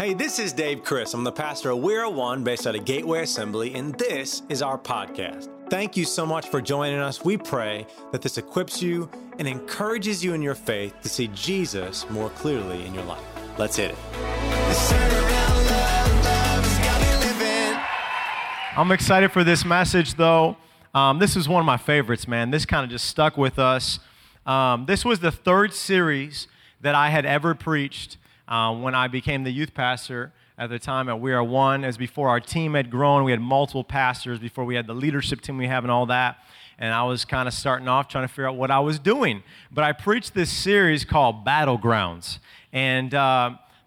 Hey, this is Dave Chris. I'm the pastor of We're A One based out of Gateway Assembly, and this is our podcast. Thank you so much for joining us. We pray that this equips you and encourages you in your faith to see Jesus more clearly in your life. Let's hit it. I'm excited for this message, though. This is one of my favorites, man. This kind of just stuck with us. This was the third series that I had ever preached when I became the youth pastor at the time at We Are One. As before, our team had grown. We had multiple pastors before we had the leadership team we have and all that. And I was kind of starting off trying to figure out what I was doing. But I preached this series called Battlegrounds. And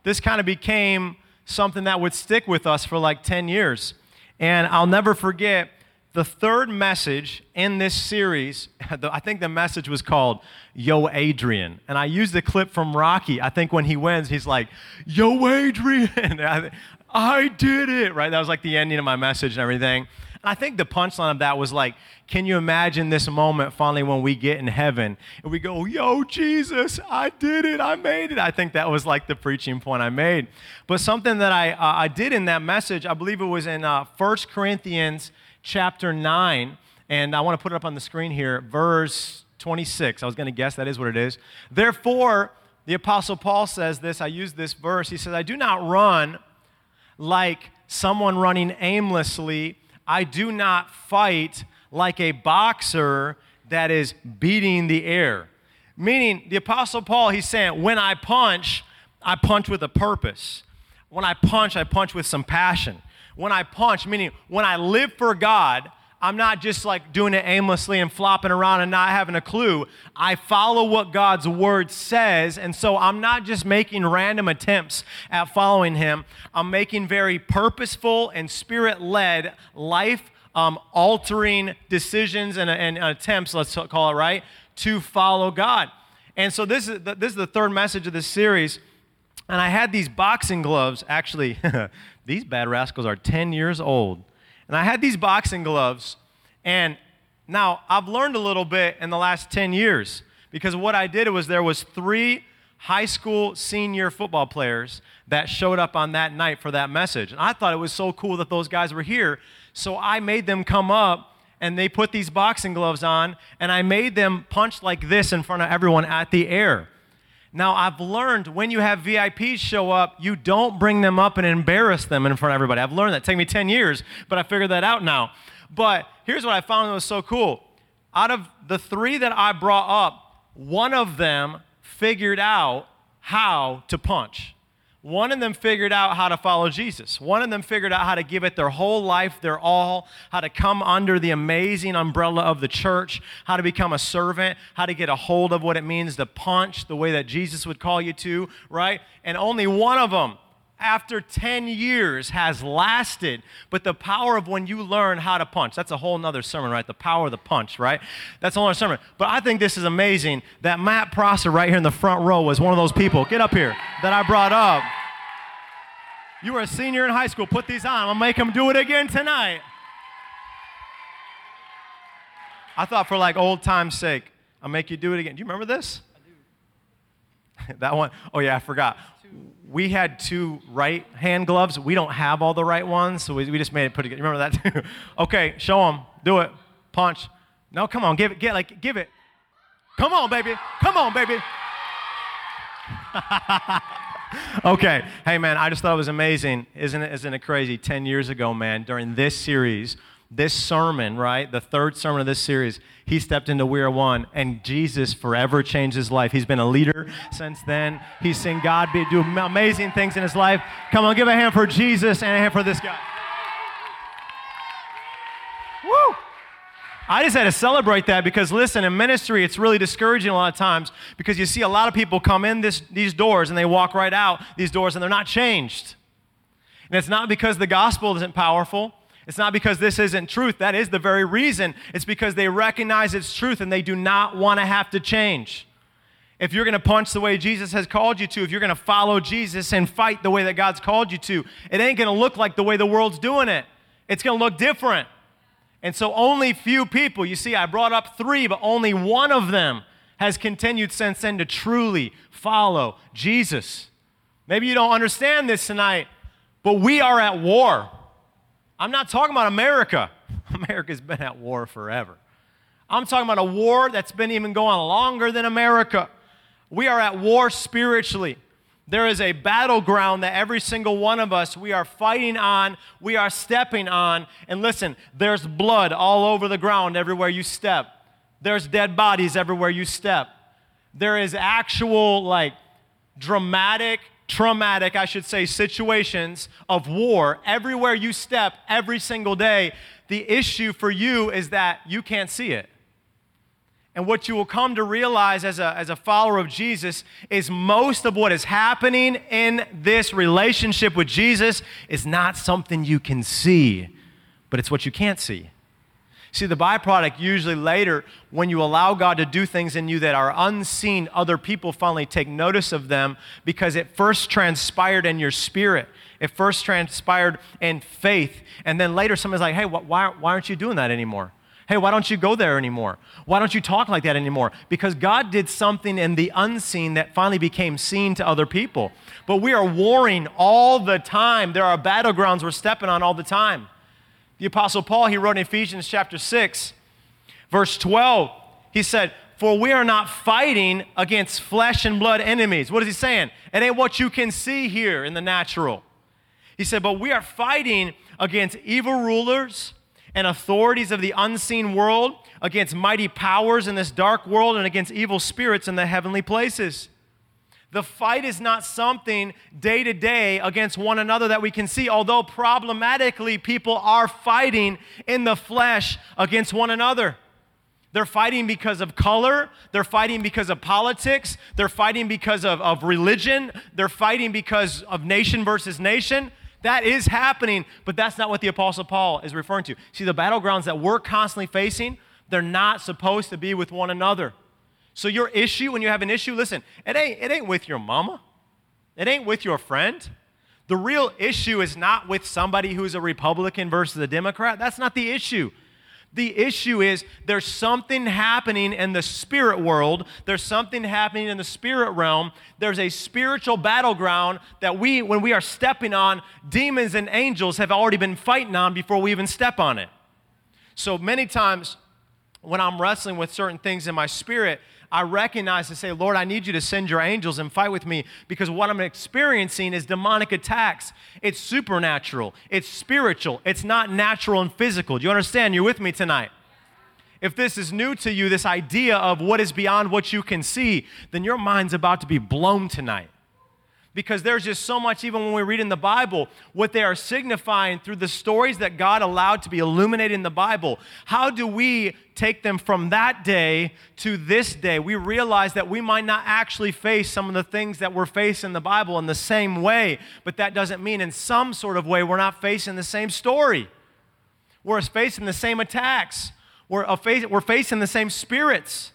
this kind of became something that would stick with us for like 10 years. And I'll never forget the third message in this series. I think the message was called, "Yo, Adrian." And I used the clip from Rocky. I think when he wins, he's like, "Yo, Adrian, I did it," right? That was like the ending of my message and everything. And I think the punchline of that was like, can you imagine this moment finally when we get in heaven and we go, "Yo, Jesus, I did it, I made it." I think that was like the preaching point I made. But something that I did in that message, I believe it was in 1 Corinthians chapter 9, and I want to put it up on the screen here, verse 26. I was going to guess that is what it is. Therefore, the Apostle Paul says this. I use this verse. He says, "I do not run like someone running aimlessly. I do not fight like a boxer that is beating the air." Meaning, the Apostle Paul, he's saying, when I punch with a purpose. When I punch with some passion. When I punch, meaning when I live for God, I'm not just like doing it aimlessly and flopping around and not having a clue. I follow what God's word says, and so I'm not just making random attempts at following him. I'm making very purposeful and spirit-led, life-altering decisions and attempts, let's call it right, to follow God. And so this is the third message of this series, and I had these boxing gloves. Actually, these bad rascals are 10 years old. And I had these boxing gloves, and now I've learned a little bit in the last 10 years because what I did was there was 3 high school senior football players that showed up on that night for that message. And I thought it was so cool that those guys were here, so I made them come up, and they put these boxing gloves on, and I made them punch like this in front of everyone at the air. Now, I've learned when you have VIPs show up, you don't bring them up and embarrass them in front of everybody. I've learned that. It took me 10 years, but I figured that out now. But here's what I found that was so cool. Out of the 3 that I brought up, one of them figured out how to punch. One of them figured out how to follow Jesus. One of them figured out how to give it their whole life, their all, how to come under the amazing umbrella of the church, how to become a servant, how to get a hold of what it means to punch the way that Jesus would call you to, right? And only one of them, after 10 years, has lasted. But the power of when you learn how to punch, that's a whole nother sermon, right? The power of the punch, right? That's a whole nother sermon. But I think this is amazing that Matt Prosser right here in the front row was one of those people. Get up here. That I brought up. You were a senior in high school. Put these on. I'm going to make them do it again tonight. I thought for like old time's sake, I'll make you do it again. Do you remember this? I do. That one? Oh, yeah, I forgot. We had 2 right hand gloves. We don't have all the right ones, so we just made it pretty good. You remember that too? Okay, show them. Do it. Punch. No, come on. Give it. Give it. Come on, baby. Come on, baby. Okay. Hey, man, I just thought it was amazing. Isn't it crazy? 10 years ago, man, during this series, this sermon, right, the third sermon of this series, he stepped into We Are One, and Jesus forever changed his life. He's been a leader since then. He's seen God do amazing things in his life. Come on, give a hand for Jesus and a hand for this guy. Woo! I just had to celebrate that because, listen, in ministry, it's really discouraging a lot of times because you see a lot of people come in these doors and they walk right out these doors and they're not changed. And it's not because the gospel isn't powerful. It's not because this isn't truth. That is the very reason. It's because they recognize it's truth and they do not want to have to change. If you're going to punch the way Jesus has called you to, if you're going to follow Jesus and fight the way that God's called you to, it ain't going to look like the way the world's doing it. It's going to look different. And so only few people, you see, I brought up 3, but only one of them has continued since then to truly follow Jesus. Maybe you don't understand this tonight, but we are at war. I'm not talking about America. America's been at war forever. I'm talking about a war that's been even going longer than America. We are at war spiritually. There is a battleground that every single one of us, we are fighting on, we are stepping on. And listen, there's blood all over the ground everywhere you step. There's dead bodies everywhere you step. There is actual, traumatic situations of war everywhere you step every single day. The issue for you is that you can't see it. And what you will come to realize as a follower of Jesus is most of what is happening in this relationship with Jesus is not something you can see, but it's what you can't see. See, the byproduct usually later, when you allow God to do things in you that are unseen, other people finally take notice of them because it first transpired in your spirit. It first transpired in faith. And then later somebody's like, hey, why aren't you doing that anymore? Hey, why don't you go there anymore? Why don't you talk like that anymore? Because God did something in the unseen that finally became seen to other people. But we are warring all the time. There are battlegrounds we're stepping on all the time. The Apostle Paul, he wrote in Ephesians chapter 6, verse 12, he said, for we are not fighting against flesh and blood enemies. What is he saying? It ain't what you can see here in the natural. He said, but we are fighting against evil rulers and authorities of the unseen world, against mighty powers in this dark world, and against evil spirits in the heavenly places. The fight is not something day to day against one another that we can see, although problematically people are fighting in the flesh against one another. They're fighting because of color. They're fighting because of politics. They're fighting because of religion. They're fighting because of nation versus nation. That is happening, but that's not what the Apostle Paul is referring to. See, the battlegrounds that we're constantly facing, they're not supposed to be with one another. So your issue, when you have an issue, listen, it ain't with your mama. It ain't with your friend. The real issue is not with somebody who's a Republican versus a Democrat. That's not the issue. The issue is there's something happening in the spirit world. There's something happening in the spirit realm. There's a spiritual battleground that when we are stepping on, demons and angels have already been fighting on before we even step on it. So many times when I'm wrestling with certain things in my spirit, I recognize and say, Lord, I need you to send your angels and fight with me because what I'm experiencing is demonic attacks. It's supernatural. It's spiritual. It's not natural and physical. Do you understand? You're with me tonight. If this is new to you, this idea of what is beyond what you can see, then your mind's about to be blown tonight. Because there's just so much, even when we read in the Bible, what they are signifying through the stories that God allowed to be illuminated in the Bible. How do we take them from that day to this day? We realize that we might not actually face some of the things that we're facing in the Bible in the same way, but that doesn't mean in some sort of way we're not facing the same story. We're facing the same attacks. We're facing the same spirits.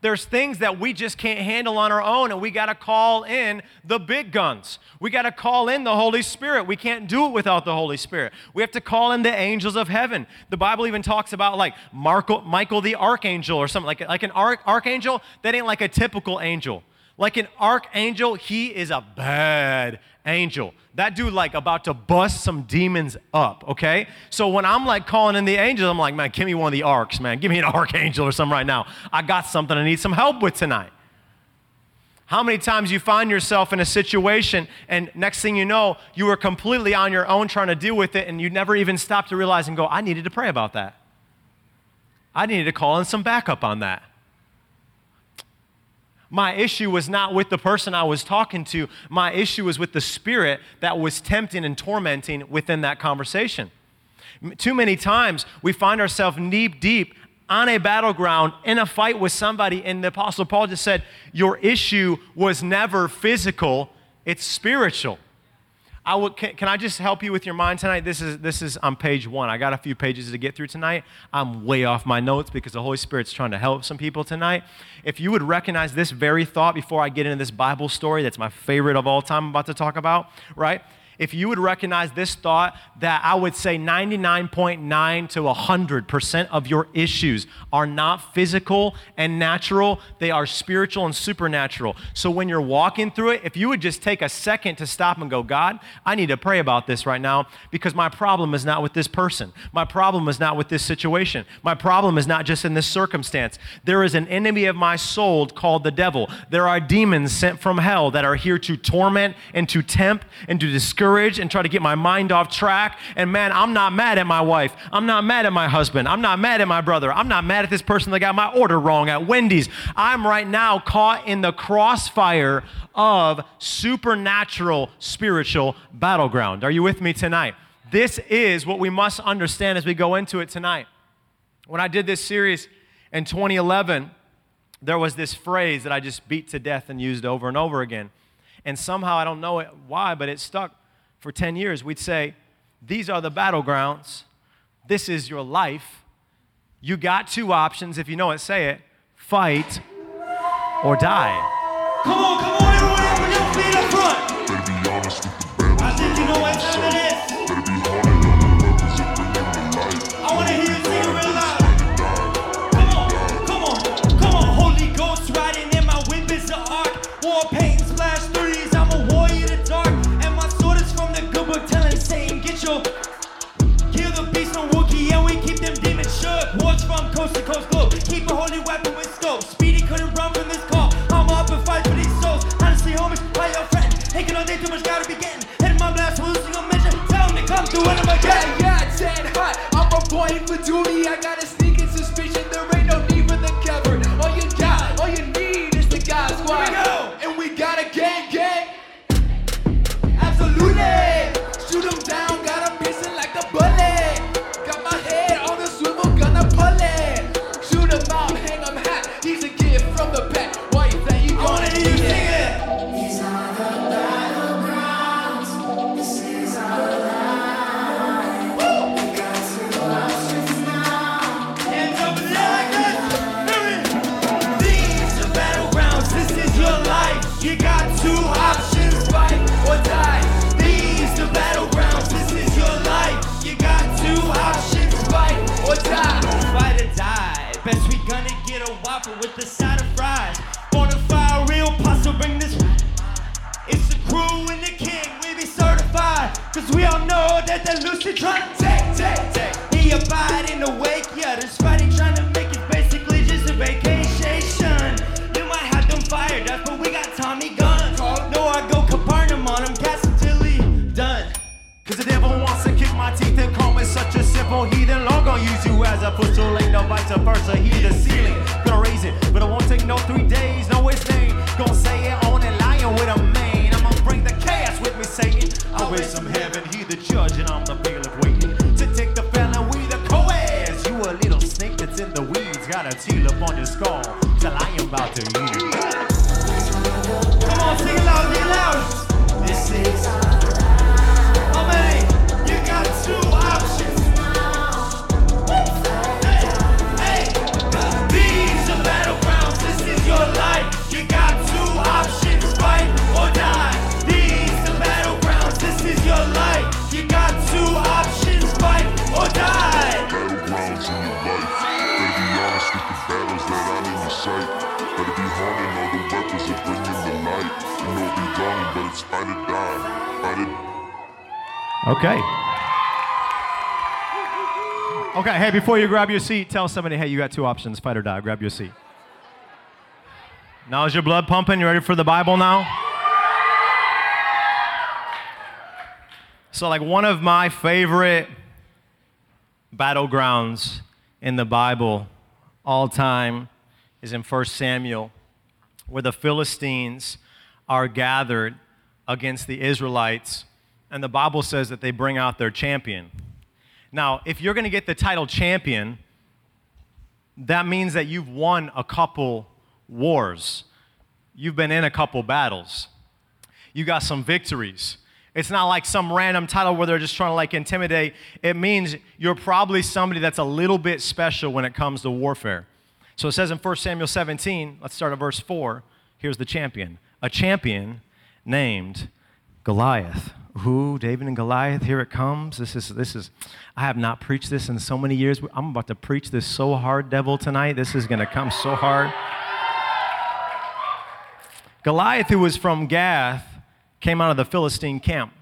There's things that we just can't handle on our own, and we got to call in the big guns. We got to call in the Holy Spirit. We can't do it without the Holy Spirit. We have to call in the angels of heaven. The Bible even talks about Michael the Archangel or something like an archangel. That ain't like a typical angel. Like an archangel, he is a bad angel. That dude about to bust some demons up, okay? So when I'm calling in the angels, I'm like, man, give me one of the arcs, man. Give me an archangel or something right now. I got something I need some help with tonight. How many times you find yourself in a situation and next thing you know, you were completely on your own trying to deal with it and you never even stopped to realize and go, I needed to pray about that. I needed to call in some backup on that. My issue was not with the person I was talking to. My issue was with the spirit that was tempting and tormenting within that conversation. Too many times we find ourselves knee deep on a battleground in a fight with somebody, and the Apostle Paul just said, your issue was never physical, it's spiritual. Can I just help you with your mind tonight? This is on page 1. I got a few pages to get through tonight. I'm way off my notes because the Holy Spirit's trying to help some people tonight. If you would recognize this very thought before I get into this Bible story that's my favorite of all time I'm about to talk about, right? if you would recognize this thought, that I would say 99.9 to 100% of your issues are not physical and natural. They are spiritual and supernatural. So when you're walking through it, if you would just take a second to stop and go, God, I need to pray about this right now because my problem is not with this person. My problem is not with this situation. My problem is not just in this circumstance. There is an enemy of my soul called the devil. There are demons sent from hell that are here to torment and to tempt and to discourage and try to get my mind off track. And man, I'm not mad at my wife. I'm not mad at my husband. I'm not mad at my brother. I'm not mad at this person that got my order wrong at Wendy's. I'm right now caught in the crossfire of supernatural spiritual battleground. Are you with me tonight? This is what we must understand as we go into it tonight. When I did this series in 2011, there was this phrase that I just beat to death and used over and over again. And somehow, I don't know why, but it stuck for 10 years. We'd say, these are the battlegrounds. This is your life. You got two options. If you know it, say it. Fight or die. Come on, everyone. Put your feet up front. Better be honest with the battle. I think you know what time it is. Better be honest. I want to hear you sing it real loud. Come on. Holy Ghost riding in my whip is the ark. War paint slash 30s. I'm a warrior in the dark. And my sword is from the good book telling Satan, get your... Kill the beast on Wookiee and we keep them demons shook. Watch from coast to coast globe. Keep a holy weapon with scope. Speedy couldn't run from this call. I'm up and fight for these souls. Honestly, homies, why your friend? Taking all day too much, gotta be getting. Hitting my blast, we're losing a mission. Tell them to come through and I'm again. Yeah, it's dead hot. I'm a boy for duty. I got a sneaking suspicion. There ain't no need for the cover. All you need is the God squad. Here we go. And we got a gang. Absolutely. Shoot them down, got them pissing like a bullet. Got my head on the swivel, gonna pull it. Shoot them out, hang them hat. He's a gift from the back. Why you think you gonna do it? These are the battlegrounds. This is our life. Woo! We got two options now. Hands up and down like this. These are battlegrounds. This is your life. You got two options, fight or die. Battlegrounds, this is your life. You got two options, fight or die. Fight or die. Bet we gonna get a Whopper with a side of fries. Bonafide, real pasta, bring this. It's the crew and the king, we be certified. Cause we all know that they're loosely trying to take. He abide in the wake, yeah. This Friday trying to make it basically just a vacation. You might have them fired up, but we got Tommy guns. No, I go Capernaum on them, cast until he done. Cause the devil wants to kick my teeth and call me such a simple heathen. Long gonna use you as a footstool, ain't no vice versa. He the ceiling, gonna raise it, but it won't take no 3 days. Know his name, gonna say it on and lying with a mane. I'm gonna bring the chaos with me, Satan. I'll raise some heaven, he the judge, and I'm the bailiff waiting to take the felon. We the co-eds. You a little snake that's in the weeds, got a teal up on your skull till I am about to eat it. Come on, sing it loud, sing it loud. This is. You got two options now. Hey, these are battlegrounds. This is your life. You got two options, fight or die. These are battlegrounds. This is your life. You got two options, fight or die. Battlegrounds in your life. Better be honest with the battles that I need to sight. Better be honing all the weapons that bring in the light. You know be gone, but it's fight or die. Fight or. Okay, hey, before you grab your seat, tell somebody, hey, you got two options, fight or die, grab your seat. Now is your blood pumping? You ready for the Bible now? So like one of my favorite battlegrounds in the Bible all time is in 1 Samuel, where the Philistines are gathered against the Israelites. And the Bible says that they bring out their champion. Now, if you're going to get the title champion, that means that you've won a couple wars. You've been in a couple battles. You got some victories. It's not like some random title where they're just trying to like intimidate. It means you're probably somebody that's a little bit special when it comes to warfare. So it says in 1 Samuel 17, let's start at verse 4, here's the champion. A champion named Goliath. Who? David and Goliath, here it comes. This is. I have not preached this in so many years. I'm about to preach this so hard, devil, tonight. This is going to come so hard. Goliath, who was from Gath, came out of the Philistine camp,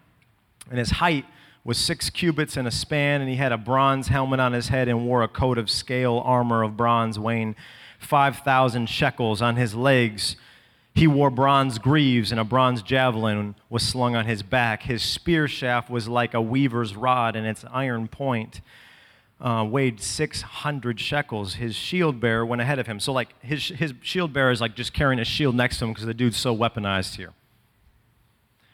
and his height was 6 cubits and a span, and he had a bronze helmet on his head and wore a coat of scale armor of bronze weighing 5,000 shekels. On his legs, he wore bronze greaves, and a bronze javelin was slung on his back. His spear shaft was like a weaver's rod, and its iron point weighed 600 shekels. His shield bearer went ahead of him. So, like, his shield bearer is like just carrying a shield next to him because the dude's so weaponized here.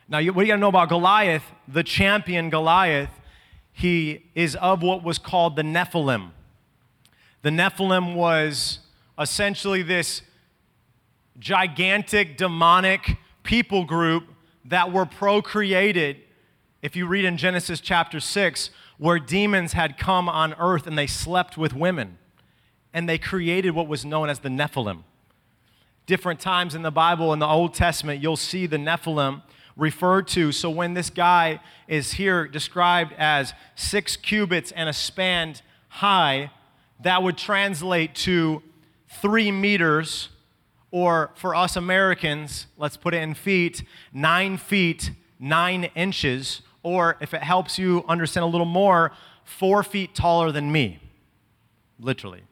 Now, what do you got to know about Goliath? The champion Goliath, he is of what was called the Nephilim. The Nephilim was essentially this gigantic, demonic people group that were procreated. If you read in Genesis chapter 6, where demons had come on earth and they slept with women, and they created what was known as the Nephilim. Different times in the Bible, in the Old Testament, you'll see the Nephilim referred to. So when this guy is here described as 6 cubits and a span high, that would translate to 3 meters, or for us Americans, let's put it in feet, 9 feet, 9 inches, or if it helps you understand a little more, 4 feet taller than me, literally.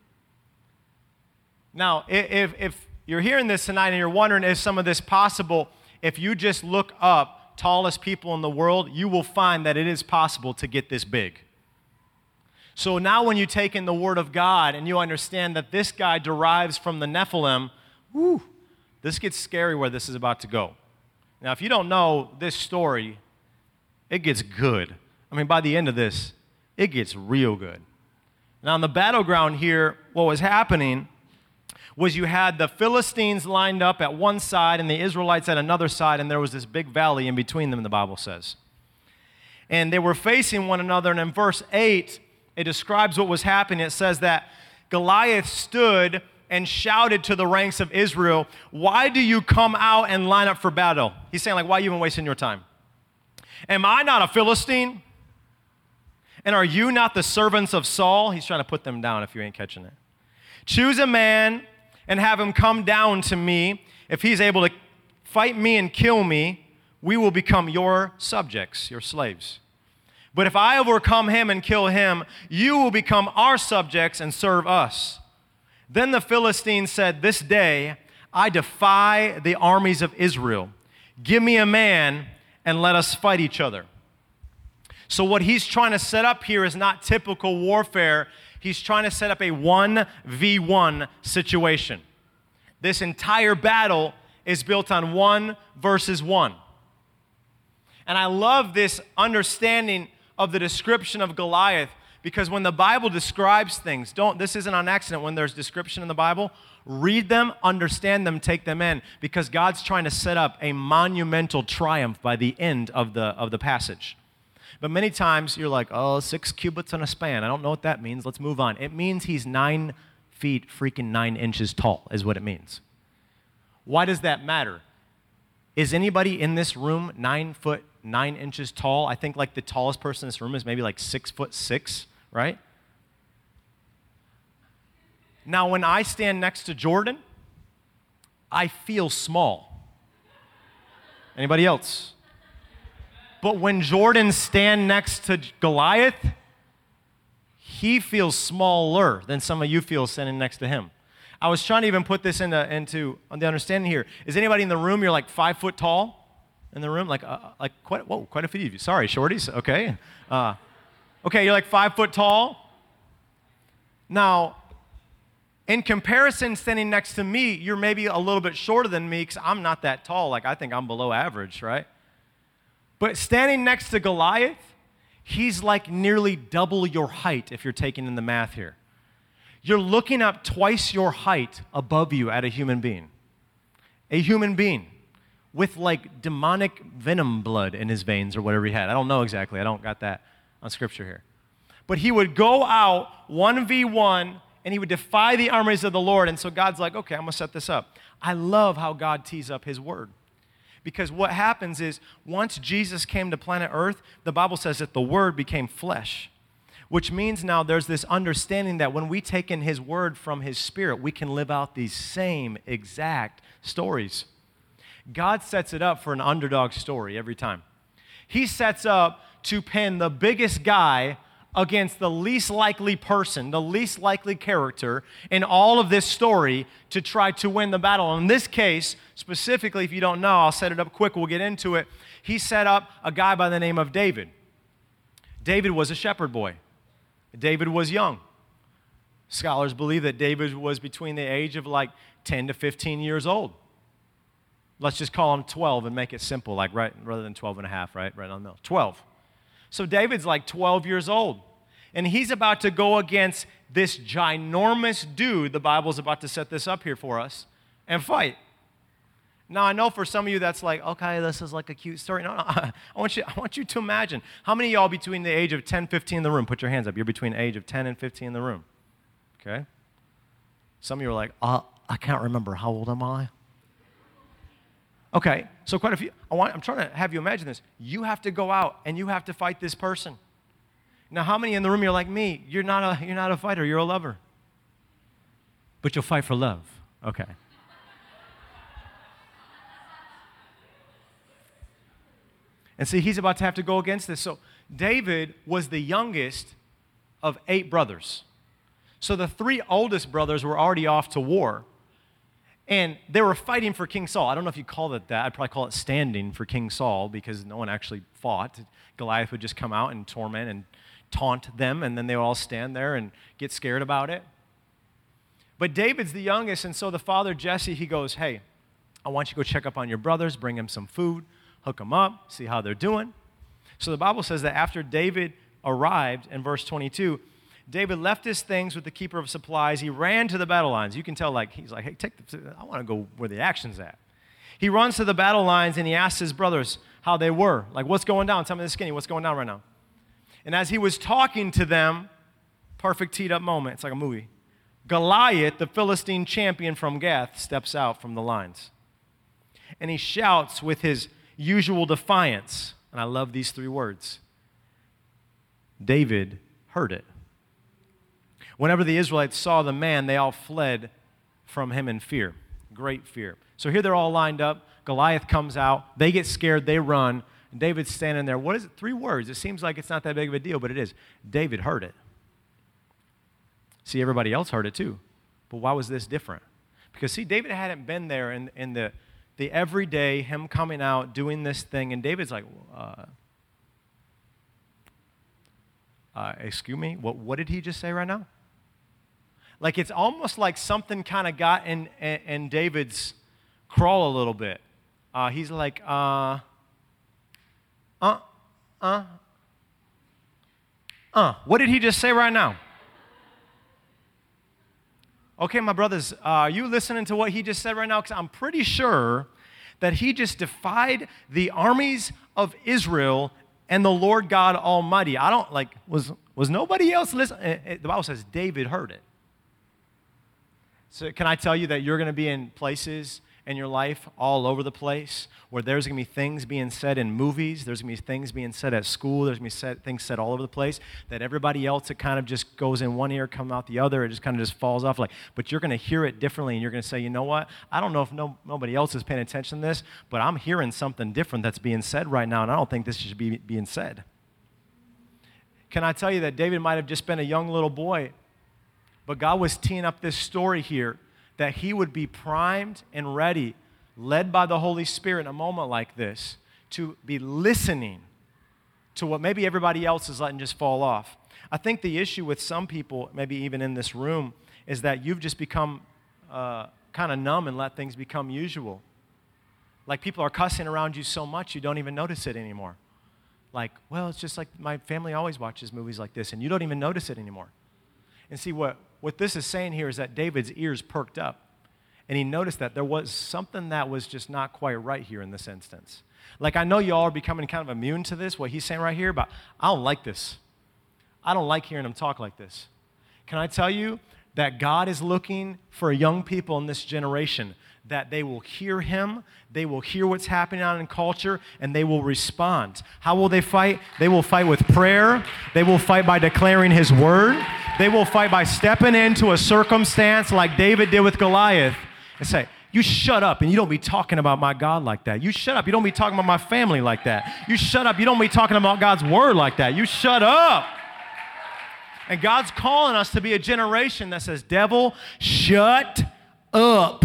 Now, if you're hearing this tonight and you're wondering, is some of this possible, if you just look up tallest people in the world, you will find that it is possible to get this big. So now when you take in the Word of God and you understand that this guy derives from the Nephilim, whew, this gets scary where this is about to go. Now, if you don't know this story, it gets good. I mean, by the end of this, it gets real good. Now, on the battleground here, what was happening was you had the Philistines lined up at one side and the Israelites at another side, and there was this big valley in between them, the Bible says. And they were facing one another, and in verse 8, it describes what was happening. It says that Goliath stood and shouted to the ranks of Israel, "Why do you come out and line up for battle?" He's saying, like, why are you even wasting your time? "Am I not a Philistine? And are you not the servants of Saul?" He's trying to put them down if you ain't catching it. "Choose a man and have him come down to me. If he's able to fight me and kill me, we will become your subjects, your slaves. But if I overcome him and kill him, you will become our subjects and serve us." Then the Philistines said, "This day I defy the armies of Israel. Give me a man and let us fight each other." So what he's trying to set up here is not typical warfare. He's trying to set up a 1v1 situation. This entire battle is built on 1 versus 1. And I love this understanding of the description of Goliath, because when the Bible describes things, this isn't on accident when there's description in the Bible. Read them, understand them, take them in, because God's trying to set up a monumental triumph by the end of the passage. But many times you're like, 6 cubits and a span. I don't know what that means. Let's move on. It means he's 9 feet, freaking 9 inches tall is what it means. Why does that matter? Is anybody in this room 9 foot, 9 inches tall? I think like the tallest person in this room is maybe like 6'6", right? Now, when I stand next to Jordan, I feel small. Anybody else? But when Jordan stands next to Goliath, he feels smaller than some of you feel standing next to him. I was trying to even put this into the understanding here. Is anybody in the room, you're like 5 foot tall? In the room, quite a few of you. Sorry, shorties. Okay. Okay, you're like 5 foot tall. Now, in comparison, standing next to me, you're maybe a little bit shorter than me because I'm not that tall. Like, I think I'm below average, right? But standing next to Goliath, he's like nearly double your height if you're taking in the math here. You're looking up twice your height above you at a human being. A human being with like demonic venom blood in his veins or whatever he had. I don't know exactly. I don't got that on scripture here. But he would go out 1v1 and he would defy the armies of the Lord. And so God's like, okay, I'm going to set this up. I love how God tees up his word. Because what happens is once Jesus came to planet Earth, the Bible says that the Word became flesh, which means now there's this understanding that when we take in His Word from His Spirit, we can live out these same exact stories. God sets it up for an underdog story every time. He sets up to pin the biggest guy against the least likely person, the least likely character in all of this story to try to win the battle. In this case, specifically, if you don't know, I'll set it up quick, we'll get into it. He set up a guy by the name of David. David was a shepherd boy. David was young. Scholars believe that David was between the age of 10 to 15 years old. Let's just call him 12 and make it simple, rather than 12 and a half, right? Right on the middle. 12. So David's 12 years old, and he's about to go against this ginormous dude. The Bible's about to set this up here for us and fight. Now, I know for some of you that's okay, this is a cute story. No, I want you to imagine. How many of y'all between the age of 10 and 15 in the room? Put your hands up. You're between the age of 10 and 15 in the room. Okay? Some of you are I can't remember. How old am I? Okay, so quite a few. I'm trying to have you imagine this. You have to go out and you have to fight this person. Now, how many in the room are like me? You're not a fighter. You're a lover. But you'll fight for love. Okay. And see, he's about to have to go against this. So David was the youngest of 8 brothers. So the 3 oldest brothers were already off to war. And they were fighting for King Saul. I don't know if you call it that. I'd probably call it standing for King Saul because no one actually fought. Goliath would just come out and torment and taunt them, and then they would all stand there and get scared about it. But David's the youngest, and so the father, Jesse, he goes, hey, I want you to go check up on your brothers, bring them some food, hook them up, see how they're doing. So the Bible says that after David arrived in verse 22, David left his things with the keeper of supplies. He ran to the battle lines. You can tell, he's like, hey, I want to go where the action's at. He runs to the battle lines, and he asks his brothers how they were. What's going down? Tell me the skinny. What's going down right now? And as he was talking to them, perfect teed-up moment. It's like a movie. Goliath, the Philistine champion from Gath, steps out from the lines. And he shouts with his usual defiance. And I love these 3 words. David heard it. Whenever the Israelites saw the man, they all fled from him in fear, great fear. So here they're all lined up. Goliath comes out. They get scared. They run. And David's standing there. What is it? 3 words. It seems like it's not that big of a deal, but it is. David heard it. See, everybody else heard it too. But why was this different? Because, see, David hadn't been there in the everyday, him coming out, doing this thing, and David's excuse me, what did he just say right now? It's almost like something kind of got in David's crawl a little bit. He's like, what did he just say right now? Okay, my brothers, are you listening to what he just said right now? Because I'm pretty sure that he just defied the armies of Israel and the Lord God Almighty. I don't, was nobody else listening? The Bible says David heard it. So can I tell you that you're going to be in places in your life all over the place where there's going to be things being said in movies, there's going to be things being said at school, there's going to be things said all over the place that everybody else, it kind of just goes in one ear, come out the other, it just kind of just falls off. But you're going to hear it differently, and you're going to say, you know what, I don't know if nobody else is paying attention to this, but I'm hearing something different that's being said right now, and I don't think this should be being said. Can I tell you that David might have just been a young little boy, but God was teeing up this story here that he would be primed and ready, led by the Holy Spirit in a moment like this, to be listening to what maybe everybody else is letting just fall off. I think the issue with some people, maybe even in this room, is that you've just become kind of numb and let things become usual. People are cussing around you so much you don't even notice it anymore. It's just my family always watches movies like this, and you don't even notice it anymore. And see, what this is saying here is that David's ears perked up, and he noticed that there was something that was just not quite right here in this instance. I know y'all are becoming kind of immune to this, what he's saying right here, but I don't like this. I don't like hearing him talk like this. Can I tell you that God is looking for young people in this generation that they will hear him, they will hear what's happening out in culture, and they will respond. How will they fight? They will fight with prayer. They will fight by declaring his word. They will fight by stepping into a circumstance like David did with Goliath and say, you shut up and you don't be talking about my God like that. You shut up. You don't be talking about my family like that. You shut up. You don't be talking about God's word like that. You shut up. And God's calling us to be a generation that says, devil, shut up.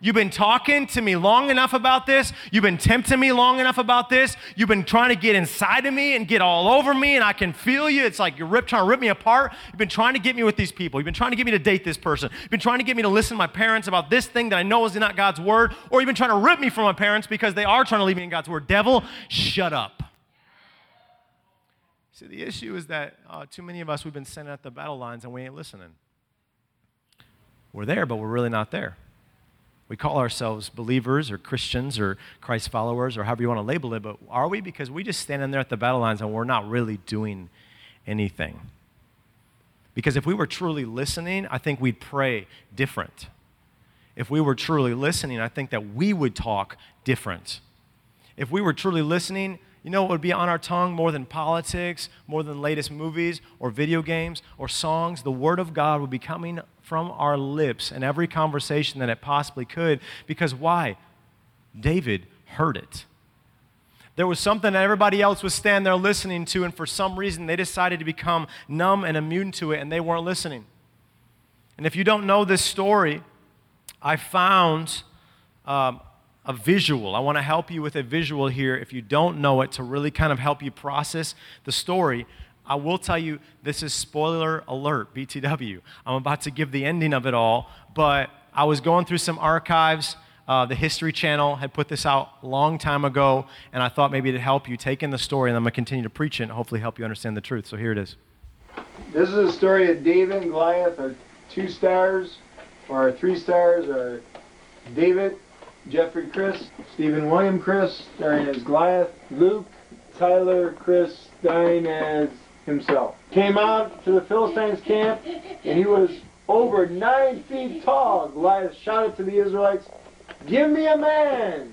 You've been talking to me long enough about this. You've been tempting me long enough about this. You've been trying to get inside of me and get all over me, and I can feel you. It's like you're trying to rip me apart. You've been trying to get me with these people. You've been trying to get me to date this person. You've been trying to get me to listen to my parents about this thing that I know is not God's word, or you've been trying to rip me from my parents because they are trying to leave me in God's word. Devil, shut up. See, the issue is that too many of us, we've been sent at the battle lines and we ain't listening. We're there, but we're really not there. We call ourselves believers or Christians or Christ followers or however you want to label it, but are we? Because we just stand in there at the battle lines and we're not really doing anything. Because if we were truly listening, I think we'd pray different. If we were truly listening, I think that we would talk different. If we were truly listening, you know what would be on our tongue more than politics, more than latest movies or video games or songs? The Word of God would be coming from our lips in every conversation that it possibly could. Because why? David heard it. There was something that everybody else was standing there listening to, and for some reason they decided to become numb and immune to it, and they weren't listening. And if you don't know this story, I found a visual. I want to help you with a visual here if you don't know it to really kind of help you process the story. I will tell you, this is spoiler alert, BTW. I'm about to give the ending of it all, but I was going through some archives. The History Channel had put this out a long time ago, and I thought maybe it'd help you take in the story, and I'm going to continue to preach it and hopefully help you understand the truth. So here it is. This is a story of David and Goliath, our 2 stars, or our 3 stars, or David, Jeffrey Chris, Stephen William Chris, starring as Goliath, Luke, Tyler Chris, starring as himself. Came out to the Philistines' camp, and he was over 9 feet tall. Goliath shouted to the Israelites, "Give me a man!"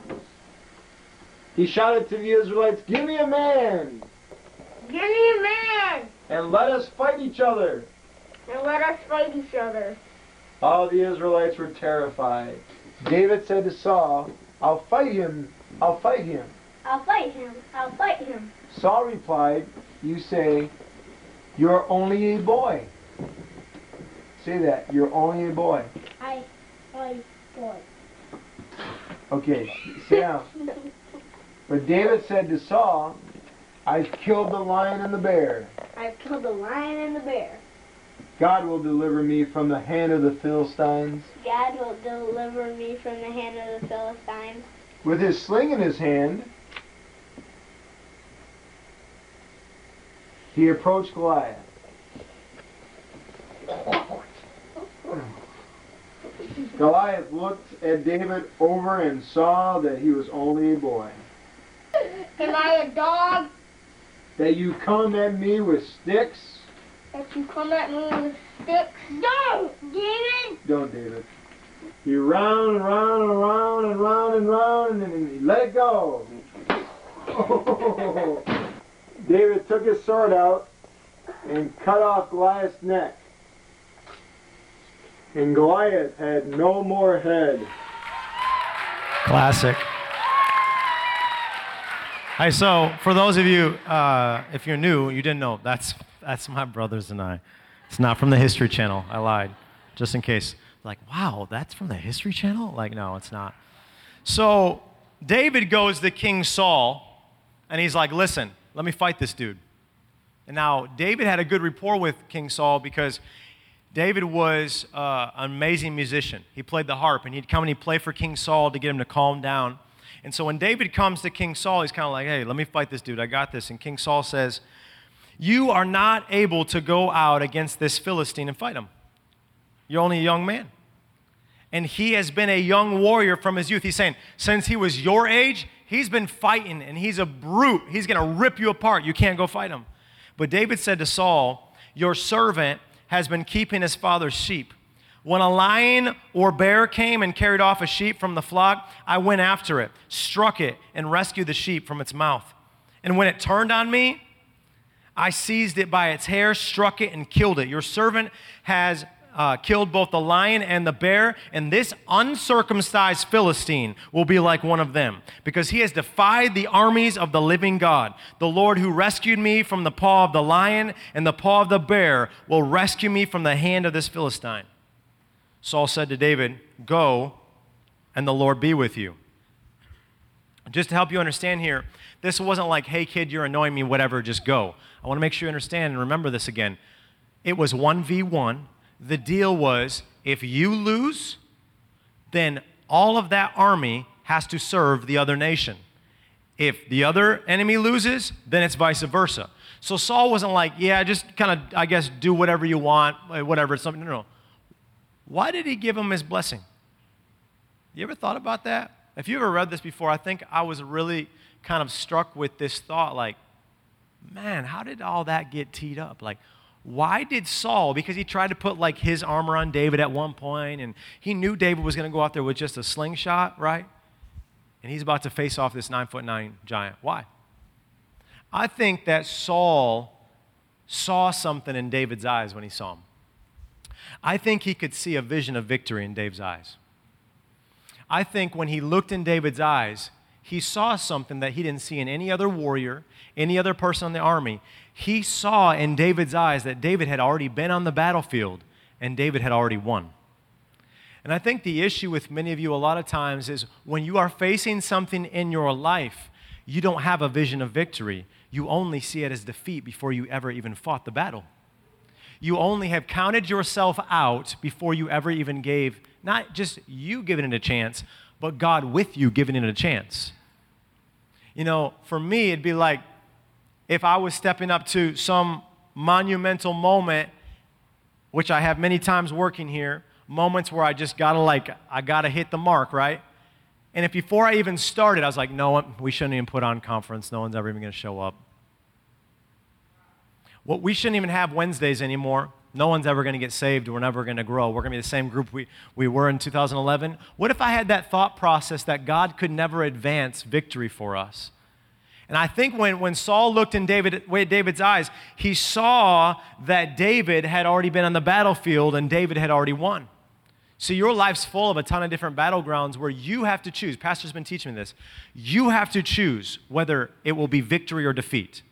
He shouted to the Israelites, "Give me a man! Give me a man! And let us fight each other! And let us fight each other!" All the Israelites were terrified. David said to Saul, "I'll fight him, I'll fight him. I'll fight him, I'll fight him." Saul replied, "You say, you're only a boy." Say that, "You're only a boy." I boy. Okay, sit down. But David said to Saul, "I've killed the lion and the bear. I've killed the lion and the bear. God will deliver me from the hand of the Philistines. God will deliver me from the hand of the Philistines." With his sling in his hand, he approached Goliath. Goliath looked at David over and saw that he was only a boy. "Am I a dog? That you come at me with sticks? That you come at me with sticks." "Don't, David! Don't, David." He round and round and round and round and round, and then he let it go. Oh. David took his sword out and cut off Goliath's neck. And Goliath had no more head. Classic. Hey, so for those of you, if you're new, you didn't know, that's my brothers and I. It's not from the History Channel. I lied, just in case. Like, wow, that's from the History Channel? Like, no, it's not. So David goes to King Saul, and he's like, "Listen, let me fight this dude." And now David had a good rapport with King Saul because David was an amazing musician. He played the harp, and he'd come and he'd play for King Saul to get him to calm down. And so when David comes to King Saul, he's kind of like, "Hey, let me fight this dude. I got this." And King Saul says, "You are not able to go out against this Philistine and fight him. You're only a young man. And he has been a young warrior from his youth." He's saying, since he was your age, he's been fighting, and he's a brute. He's going to rip you apart. You can't go fight him. But David said to Saul, "Your servant has been keeping his father's sheep. When a lion or bear came and carried off a sheep from the flock, I went after it, struck it, and rescued the sheep from its mouth. And when it turned on me, I seized it by its hair, struck it, and killed it. Your servant has killed both the lion and the bear, and this uncircumcised Philistine will be like one of them, because he has defied the armies of the living God. The Lord who rescued me from the paw of the lion and the paw of the bear will rescue me from the hand of this Philistine. Saul said to David, "Go, and the Lord be with you." Just to help you understand here, this wasn't like, "Hey kid, you're annoying me, whatever, just go." I want to make sure you understand and remember this again. It was 1v1. The deal was, if you lose, then all of that army has to serve the other nation. If the other enemy loses, then it's vice versa. So Saul wasn't like, yeah, just kind of, I guess, do whatever you want, whatever. Something. No. Why did he give him his blessing? You ever thought about that? If you ever read this before, I think I was really kind of struck with this thought, like, man, how did all that get teed up? Like, why did Saul, because he tried to put like his armor on David at one point, and he knew David was going to go out there with just a slingshot, right? And he's about to face off this 9-foot-9 giant. Why? I think that Saul saw something in David's eyes when he saw him. I think he could see a vision of victory in David's eyes. I think when he looked in David's eyes, he saw something that he didn't see in any other warrior, any other person in the army. He saw in David's eyes that David had already been on the battlefield and David had already won. And I think the issue with many of you a lot of times is when you are facing something in your life, you don't have a vision of victory. You only see it as defeat before you ever even fought the battle. You only have counted yourself out before you ever even gave, not just you giving it a chance, but God with you giving it a chance. You know, for me, it'd be like if I was stepping up to some monumental moment, which I have many times working here, moments where I just got to hit the mark, right? And if before I even started, I was like, no, we shouldn't even put on conference. No one's ever even going to show up. Well, we shouldn't even have Wednesdays anymore. No one's ever going to get saved. We're never going to grow. We're going to be the same group we were in 2011. What if I had that thought process that God could never advance victory for us? And I think when Saul looked in David's eyes, he saw that David had already been on the battlefield and David had already won. So your life's full of a ton of different battlegrounds where you have to choose. Pastor's been teaching me this. You have to choose whether it will be victory or defeat.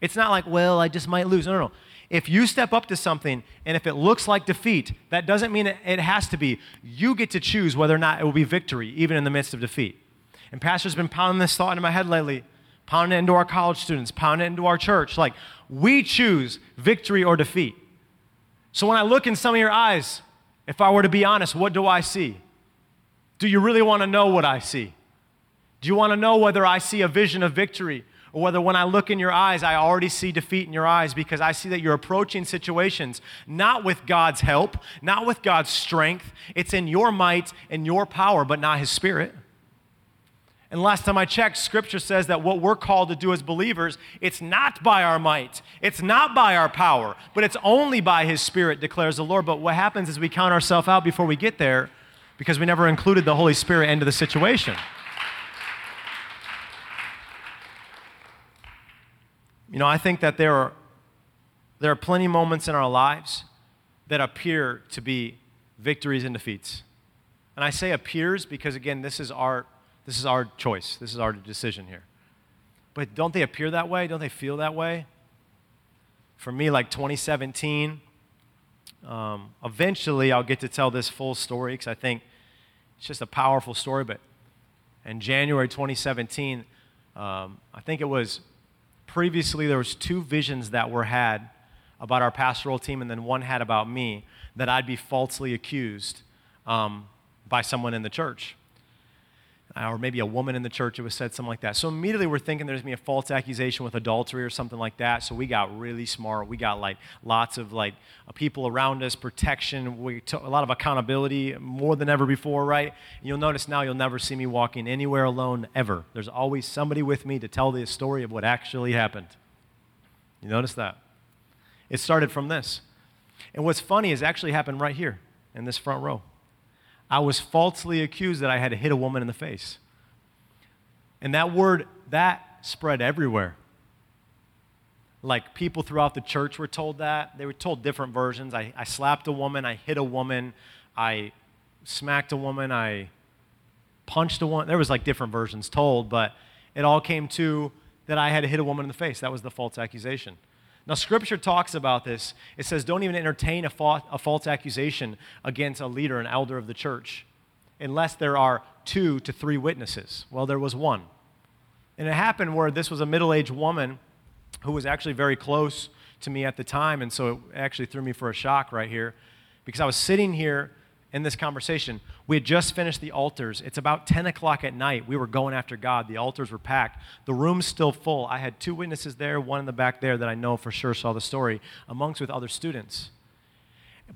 It's not like, well, I just might lose. No. If you step up to something and if it looks like defeat, that doesn't mean it has to be. You get to choose whether or not it will be victory, even in the midst of defeat. And Pastor's been pounding this thought into my head lately, pounding it into our college students, pounding it into our church. Like, we choose victory or defeat. So when I look in some of your eyes, if I were to be honest, what do I see? Do you really want to know what I see? Do you want to know whether I see a vision of victory? Or whether when I look in your eyes, I already see defeat in your eyes, because I see that you're approaching situations not with God's help, not with God's strength. It's in your might and your power, but not His Spirit. And last time I checked, Scripture says that what we're called to do as believers, it's not by our might, it's not by our power, but it's only by His Spirit, declares the Lord. But what happens is we count ourselves out before we get there because we never included the Holy Spirit into the situation. You know, I think that there are plenty of moments in our lives that appear to be victories and defeats. And I say appears because, again, this is our choice. This is our decision here. But don't they appear that way? Don't they feel that way? For me, like 2017, eventually I'll get to tell this full story because I think it's just a powerful story. But in January 2017, I think it was... Previously, there was 2 visions that were had about our pastoral team, and then one had about me, that I'd be falsely accused by someone in the church, or maybe a woman in the church. It was said something like that. So immediately we're thinking there's going to be a false accusation with adultery or something like that. So we got really smart. We got lots of people around us, protection. We took a lot of accountability more than ever before, right? And you'll notice now you'll never see me walking anywhere alone ever. There's always somebody with me to tell the story of what actually happened. You notice that? It started from this. And what's funny is it actually happened right here. in this front row. I was falsely accused that I had hit a woman in the face. And that word, that spread everywhere. Like, people throughout the church were told that. They were told different versions. I slapped a woman. I hit a woman. I smacked a woman. I punched a woman. There was, like, different versions told, but it all came to that I had hit a woman in the face. That was the false accusation. Now, Scripture talks about this. It says, don't even entertain a false accusation against a leader, an elder of the church, unless there are 2 to 3 witnesses. Well, there was one. And it happened where this was a middle-aged woman who was actually very close to me at the time, and so it actually threw me for a shock right here, because I was sitting here in this conversation. We had just finished the altars. It's about 10 o'clock at night. We were going after God. The altars were packed. The room's still full. I had 2 witnesses there, one in the back there that I know for sure saw the story, amongst with other students.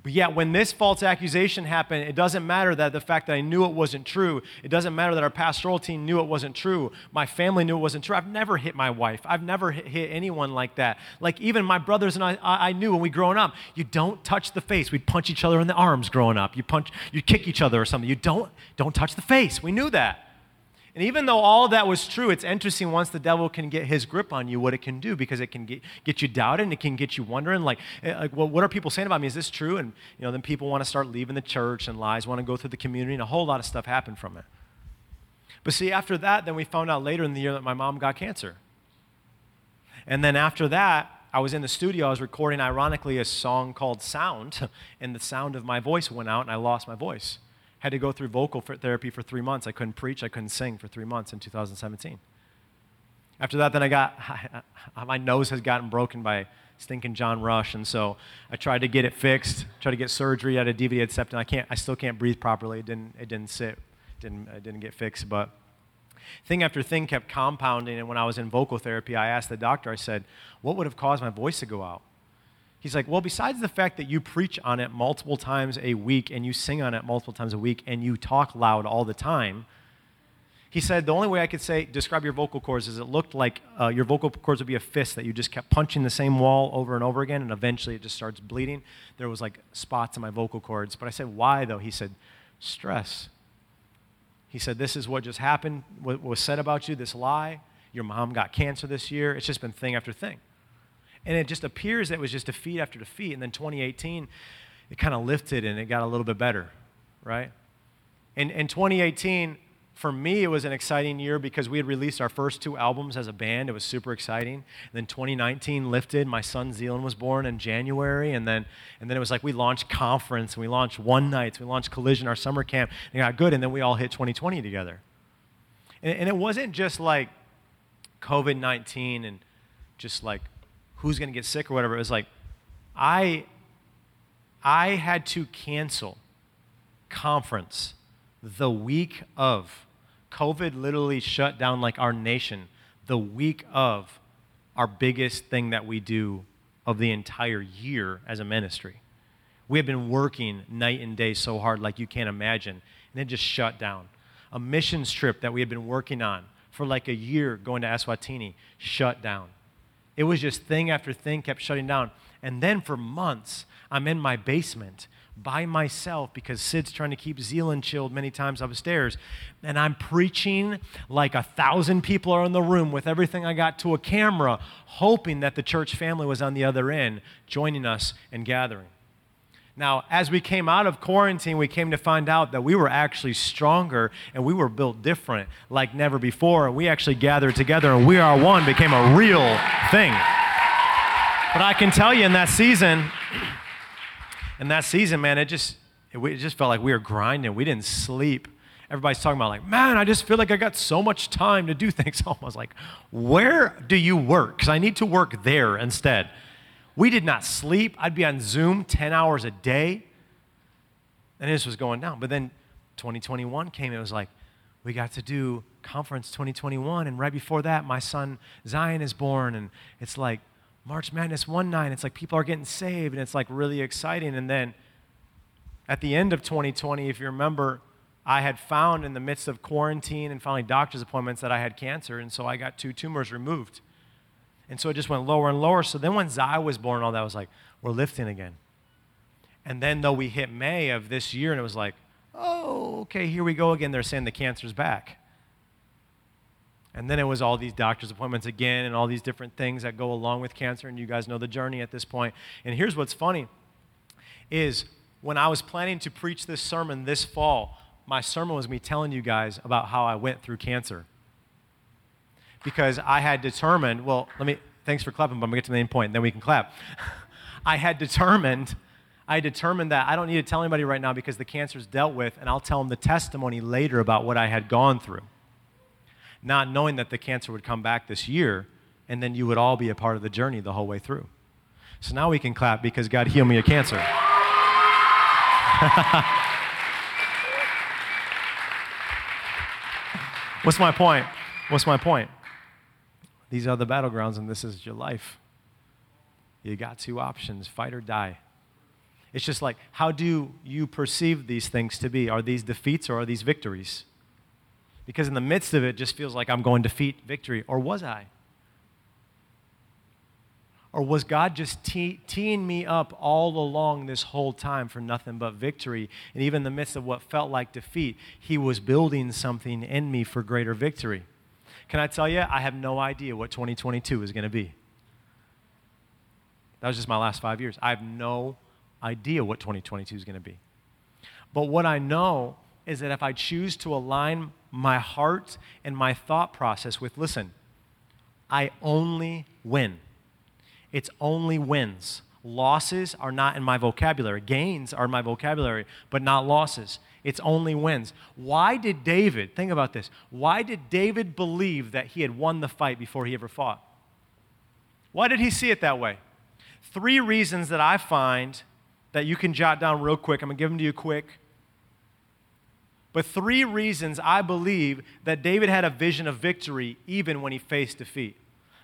But yet, when this false accusation happened, it doesn't matter that the fact that I knew it wasn't true. It doesn't matter that our pastoral team knew it wasn't true. My family knew it wasn't true. I've never hit my wife. I've never hit anyone like that. Like, even my brothers and I knew when we growing up, you don't touch the face. We'd punch each other in the arms growing up. You'd kick each other or something. You don't touch the face. We knew that. And even though all of that was true, it's interesting once the devil can get his grip on you, what it can do, because it can get you doubted, and it can get you wondering, like well, what are people saying about me? Is this true? And you know, then people want to start leaving the church, and lies want to go through the community, and a whole lot of stuff happened from it. But see, after that, then we found out later in the year that my mom got cancer. And then after that, I was in the studio. I was recording, ironically, a song called Sound, and the sound of my voice went out, and I lost my voice. Had to go through vocal therapy for 3 months. I couldn't preach. I couldn't sing for 3 months in 2017. After that, then my nose has gotten broken by stinking John Rush, and so I tried to get it fixed, tried to get surgery. I had a deviated septum. I still can't breathe properly. It didn't get fixed, but thing after thing kept compounding, and when I was in vocal therapy, I asked the doctor, I said, what would have caused my voice to go out? He's like, well, besides the fact that you preach on it multiple times a week and you sing on it multiple times a week and you talk loud all the time, he said, the only way I could describe your vocal cords is it looked like your vocal cords would be a fist that you just kept punching the same wall over and over again, and eventually it just starts bleeding. There was like spots in my vocal cords. But I said, why though? He said, stress. He said, this is what just happened, what was said about you, this lie. Your mom got cancer this year. It's just been thing after thing. And it just appears that it was just defeat after defeat. And then 2018, it kind of lifted and it got a little bit better, right? And in 2018, for me, it was an exciting year because we had released our first 2 albums as a band. It was super exciting. And then 2019 lifted. My son Zealand was born in January. And then it was like we launched Conference, and we launched One Nights, we launched Collision, our summer camp. And it got good. And then we all hit 2020 together. And it wasn't just like COVID-19 and just like, who's going to get sick or whatever. It was like, I had to cancel Conference the week of. COVID literally shut down like our nation the week of our biggest thing that we do of the entire year as a ministry. We have been working night and day so hard like you can't imagine, and it just shut down. A missions trip that we had been working on for like a year going to Eswatini shut down. It was just thing after thing kept shutting down. And then for months, I'm in my basement by myself because Sid's trying to keep Zealand chilled many times upstairs. And I'm preaching like 1,000 people are in the room with everything I got to a camera, hoping that the church family was on the other end joining us and gathering. Now, as we came out of quarantine, we came to find out that we were actually stronger and we were built different like never before. We actually gathered together and We Are One became a real thing. But I can tell you in that season, man, it just felt like we were grinding. We didn't sleep. Everybody's talking about like, man, I just feel like I got so much time to do things. I was like, where do you work? Because I need to work there instead. We did not sleep. I'd be on Zoom 10 hours a day. And this was going down. But then 2021 came. It was like, we got to do Conference 2021. And right before that, my son Zion is born. And it's like March Madness 1-9. It's like people are getting saved. And it's like really exciting. And then at the end of 2020, if you remember, I had found in the midst of quarantine and finally doctor's appointments that I had cancer. And so I got 2 tumors removed. And so it just went lower and lower. So then when Zai was born, all that was like, we're lifting again. And then though we hit May of this year, and it was like, oh, okay, here we go again. They're saying the cancer's back. And then it was all these doctor's appointments again and all these different things that go along with cancer, and you guys know the journey at this point. And here's what's funny is when I was planning to preach this sermon this fall, my sermon was me telling you guys about how I went through cancer. Because I had determined, well, thanks for clapping, but I'm going to get to the main point, and then we can clap. I determined that I don't need to tell anybody right now because the cancer's dealt with, and I'll tell them the testimony later about what I had gone through. Not knowing that the cancer would come back this year, and then you would all be a part of the journey the whole way through. So now we can clap because God healed me of cancer. What's my point? These are the battlegrounds, and this is your life. You got two options, fight or die. It's just like, how do you perceive these things to be? Are these defeats or are these victories? Because in the midst of it, it just feels like I'm going defeat, victory. Or was I? Or was God just teeing me up all along this whole time for nothing but victory? And even in the midst of what felt like defeat, he was building something in me for greater victory. Can I tell you, I have no idea what 2022 is going to be. That was just my last 5 years. I have no idea what 2022 is going to be. But what I know is that if I choose to align my heart and my thought process with, listen, I only win. It's only wins. Losses are not in my vocabulary. Gains are in my vocabulary, but not losses. It's only wins. Why did David, think about this, why did David believe that he had won the fight before he ever fought? Why did he see it that way? 3 reasons that I find that you can jot down real quick. I'm going to give them to you quick. But 3 reasons I believe that David had a vision of victory even when he faced defeat.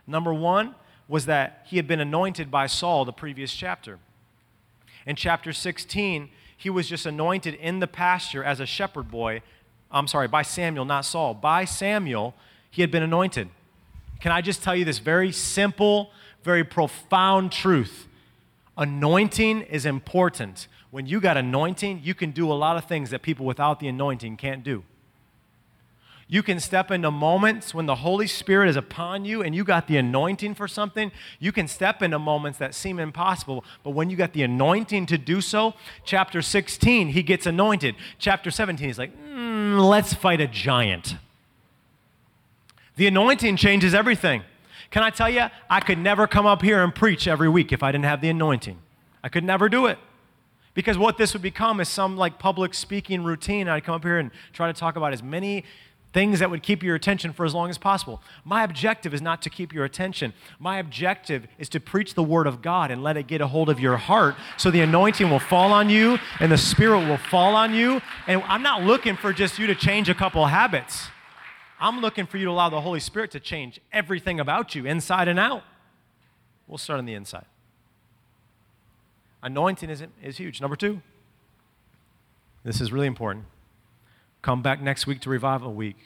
Number 1 was that he had been anointed by Saul the previous chapter. In chapter 16, he was just anointed in the pasture as a shepherd boy. By Samuel, not Saul. By Samuel, he had been anointed. Can I just tell you this very simple, very profound truth? Anointing is important. When you got anointing, you can do a lot of things that people without the anointing can't do. You can step into moments when the Holy Spirit is upon you and you got the anointing for something. You can step into moments that seem impossible, but when you got the anointing to do so, chapter 16, he gets anointed. Chapter 17, he's like, let's fight a giant. The anointing changes everything. Can I tell you, I could never come up here and preach every week if I didn't have the anointing. I could never do it. Because what this would become is some like public speaking routine. I'd come up here and try to talk about as many things that would keep your attention for as long as possible. My objective is not to keep your attention. My objective is to preach the word of God and let it get a hold of your heart so the anointing will fall on you and the Spirit will fall on you. And I'm not looking for just you to change a couple habits. I'm looking for you to allow the Holy Spirit to change everything about you, inside and out. We'll start on the inside. Anointing is huge. Number 2, this is really important. Come back next week to Revival Week,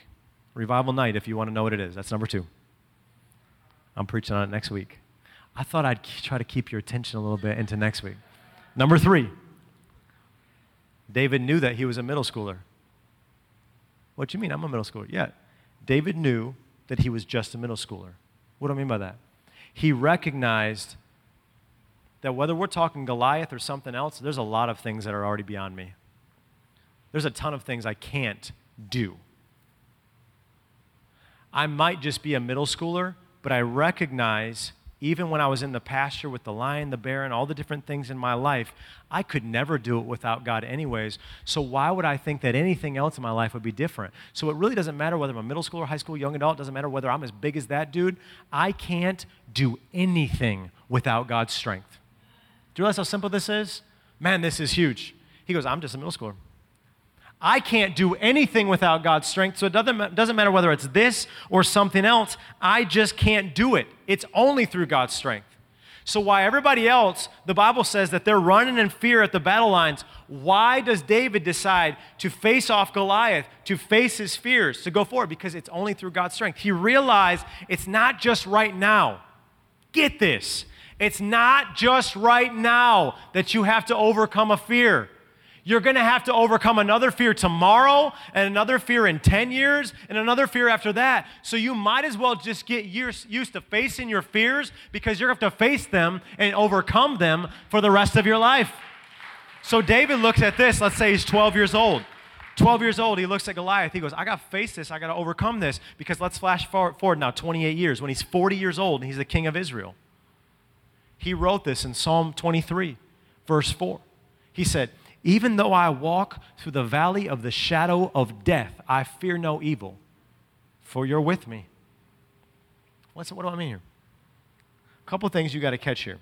Revival Night, if you want to know what it is. That's number 2. I'm preaching on it next week. I thought I'd try to keep your attention a little bit into next week. Number 3, David knew that he was a middle schooler. What do you mean? I'm a middle schooler. Yeah. David knew that he was just a middle schooler. What do I mean by that? He recognized that whether we're talking Goliath or something else, there's a lot of things that are already beyond me. There's a ton of things I can't do. I might just be a middle schooler, but I recognize even when I was in the pasture with the lion, the bear, and all the different things in my life, I could never do it without God anyways. So why would I think that anything else in my life would be different? So it really doesn't matter whether I'm a middle schooler, high school, young adult, doesn't matter whether I'm as big as that dude. I can't do anything without God's strength. Do you realize how simple this is? Man, this is huge. He goes, I'm just a middle schooler. I can't do anything without God's strength, so it doesn't matter whether it's this or something else. I just can't do it. It's only through God's strength. So why everybody else, the Bible says that they're running in fear at the battle lines, why does David decide to face off Goliath, to face his fears, to go forward? Because it's only through God's strength. He realized it's not just right now. Get this. It's not just right now that you have to overcome a fear. You're going to have to overcome another fear tomorrow and another fear in 10 years and another fear after that. So you might as well just get used to facing your fears, because you're going to have to face them and overcome them for the rest of your life. So David looks at this. Let's say he's 12 years old. 12 years old, he looks at Goliath. He goes, I got to face this. I got to overcome this. Because let's flash forward now 28 years when he's 40 years old and he's the king of Israel. He wrote this in Psalm 23, verse 4. He said, even though I walk through the valley of the shadow of death, I fear no evil, for you're with me. What do I mean here? A couple things you got to catch here.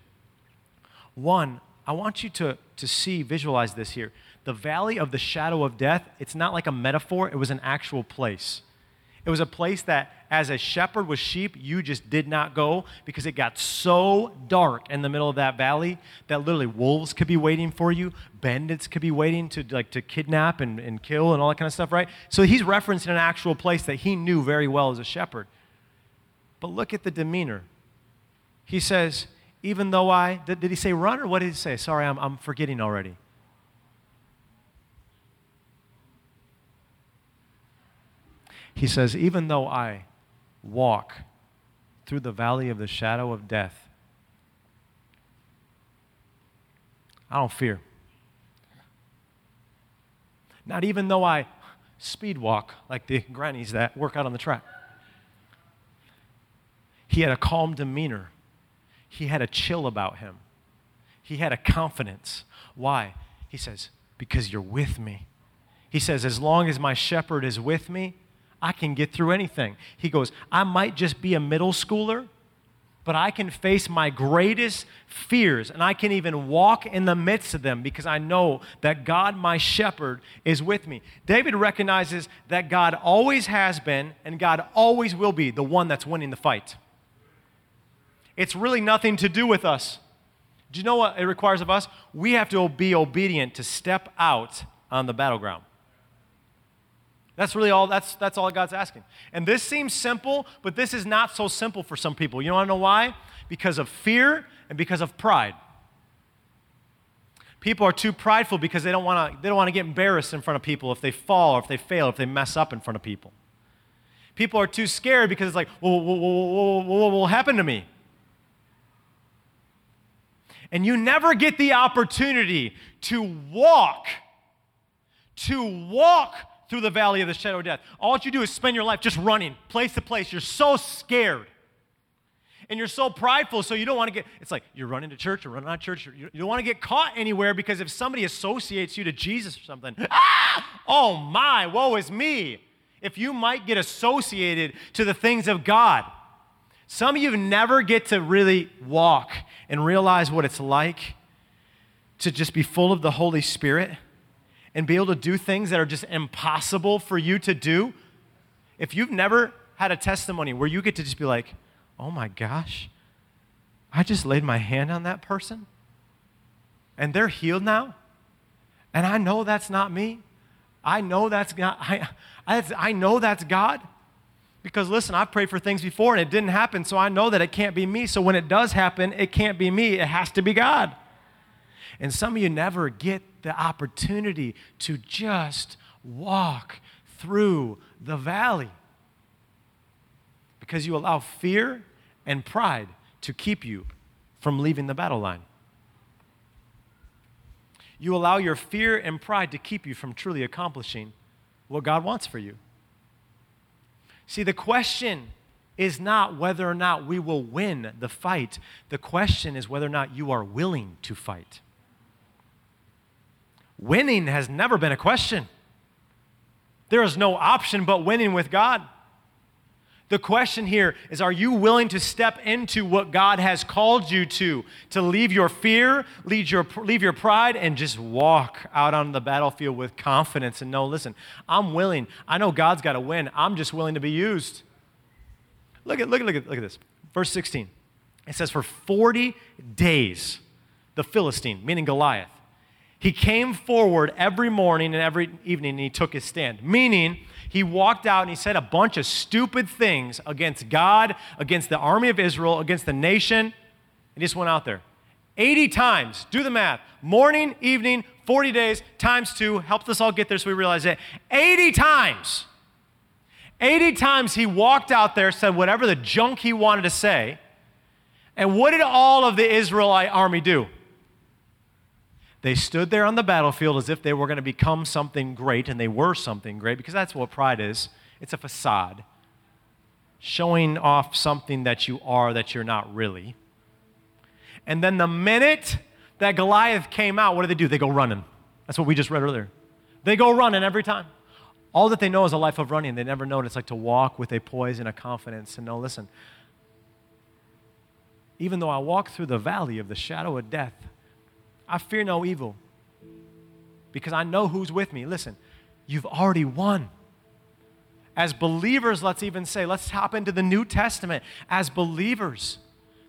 One, I want you to see, visualize this here. The valley of the shadow of death, it's not like a metaphor. It was an actual place. It was a place that as a shepherd with sheep, you just did not go because it got so dark in the middle of that valley that literally wolves could be waiting for you, bandits could be waiting to kidnap and kill and all that kind of stuff, right? So he's referencing an actual place that he knew very well as a shepherd. But look at the demeanor. He says, even though I, did he say run or what did he say? Sorry, I'm forgetting already. He says, even though I walk through the valley of the shadow of death, I don't fear. Not even though I speed walk like the grannies that work out on the track. He had a calm demeanor. He had a chill about him. He had a confidence. Why? He says, because you're with me. He says, as long as my shepherd is with me, I can get through anything. He goes, I might just be a middle schooler, but I can face my greatest fears, and I can even walk in the midst of them because I know that God, my shepherd, is with me. David recognizes that God always has been and God always will be the one that's winning the fight. It's really nothing to do with us. Do you know what it requires of us? We have to be obedient to step out on the battleground. That's really all, that's all God's asking. And this seems simple, but this is not so simple for some people. You want to know why? Because of fear and because of pride. People are too prideful because they don't want to get embarrassed in front of people if they fall or if they fail or if they mess up in front of people. People are too scared because it's like, what will happen to me? And you never get the opportunity to walk through the valley of the shadow of death. All you do is spend your life just running place to place. You're so scared. And you're so prideful, so you don't want to get, it's like you're running to church, you're running out of church. You don't want to get caught anywhere because if somebody associates you to Jesus or something, oh my, woe is me. If you might get associated to the things of God. Some of you never get to really walk and realize what it's like to just be full of the Holy Spirit and be able to do things that are just impossible for you to do. If you've never had a testimony where you get to just be like, oh my gosh, I just laid my hand on that person and they're healed now. And I know that's not me. I know that's God. I know that's God. Because listen, I've prayed for things before and it didn't happen, so I know that it can't be me. So when it does happen, it can't be me. It has to be God. And some of you never get the opportunity to just walk through the valley because you allow fear and pride to keep you from leaving the battle line. You allow your fear and pride to keep you from truly accomplishing what God wants for you. See, the question is not whether or not we will win the fight. The question is whether or not you are willing to fight. Winning has never been a question. There is no option but winning with God. The question here is, are you willing to step into what God has called you to leave your fear, leave your pride, and just walk out on the battlefield with confidence and know, listen, I'm willing. I know God's got to win. I'm just willing to be used. Look at this. Verse 16. It says, for 40 days, the Philistine, meaning Goliath, he came forward every morning and every evening and he took his stand. Meaning, he walked out and he said a bunch of stupid things against God, against the army of Israel, against the nation. It just went out there. 80 times, do the math, morning, evening, 40 days, times 2, helps us all get there so we realize it. 80 times. 80 times he walked out there, said whatever the junk he wanted to say, and what did all of the Israelite army do? They stood there on the battlefield as if they were going to become something great, and they were something great, because that's what pride is. It's a facade, showing off something that you are that you're not really. And then the minute that Goliath came out, what do? They go running. That's what we just read earlier. They go running every time. All that they know is a life of running. They never know what it's like to walk with a poise and a confidence and know, listen, even though I walk through the valley of the shadow of death, I fear no evil because I know who's with me. Listen, you've already won. As believers, let's hop into the New Testament. As believers,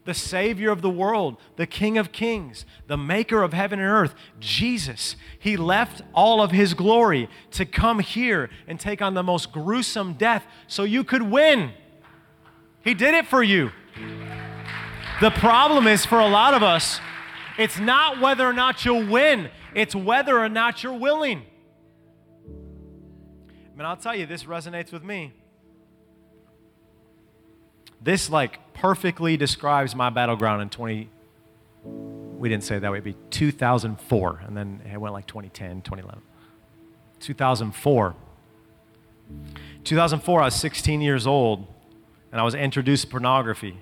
the Savior of the world, the King of Kings, the Maker of heaven and earth, Jesus, he left all of his glory to come here and take on the most gruesome death so you could win. He did it for you. The problem is for a lot of us, it's not whether or not you'll win, it's whether or not you're willing. And I'll tell you, this resonates with me. This perfectly describes my battleground in 2004, and then it went 2010, 2011. 2004, I was 16 years old, and I was introduced to pornography.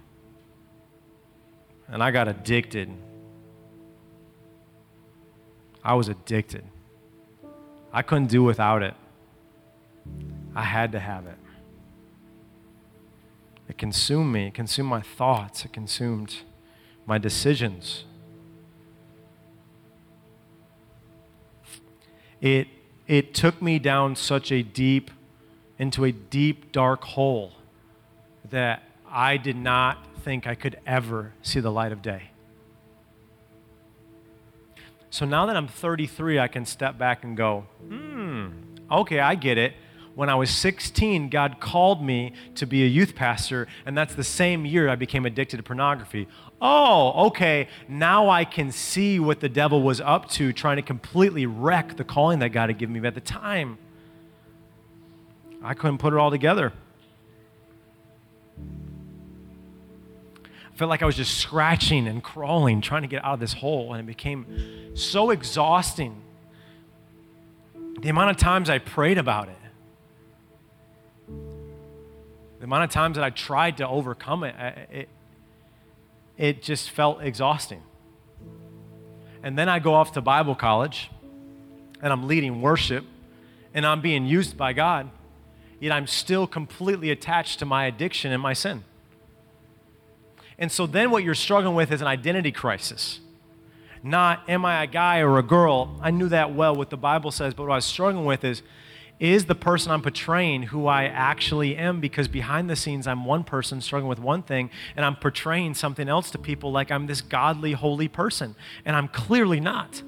And I got addicted. I was addicted. I couldn't do without it. I had to have it. It consumed me. It consumed my thoughts. It consumed my decisions. It took me down into a deep, dark hole that I did not think I could ever see the light of day. So now that I'm 33, I can step back and go, okay, I get it. When I was 16, God called me to be a youth pastor, and that's the same year I became addicted to pornography. Oh, okay, now I can see what the devil was up to, trying to completely wreck the calling that God had given me. But at the time, I couldn't put it all together. I felt like I was just scratching and crawling, trying to get out of this hole, and it became so exhausting. The amount of times I prayed about it, the amount of times that I tried to overcome it, it just felt exhausting. And then I go off to Bible college, and I'm leading worship, and I'm being used by God, yet I'm still completely attached to my addiction and my sin. And so then what you're struggling with is an identity crisis. Not, am I a guy or a girl? I knew that well, what the Bible says, but what I was struggling with is the person I'm portraying who I actually am? Because behind the scenes, I'm one person struggling with one thing, and I'm portraying something else to people like I'm this godly, holy person, and I'm clearly not.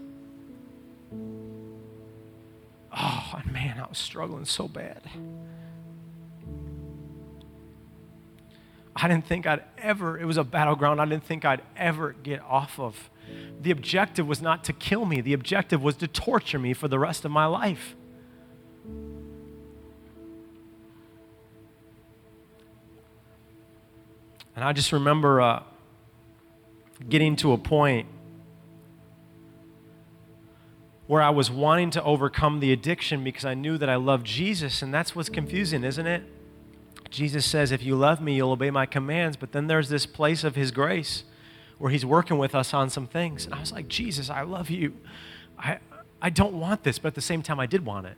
Oh, man, I was struggling so bad. I didn't think it was a battleground I didn't think I'd ever get off of. The objective was not to kill me. The objective was to torture me for the rest of my life. And I just remember getting to a point where I was wanting to overcome the addiction because I knew that I loved Jesus, and that's what's confusing, isn't it? Jesus says, if you love me, you'll obey my commands, but then there's this place of his grace where he's working with us on some things. And I was like, Jesus, I love you. I don't want this, but at the same time, I did want it.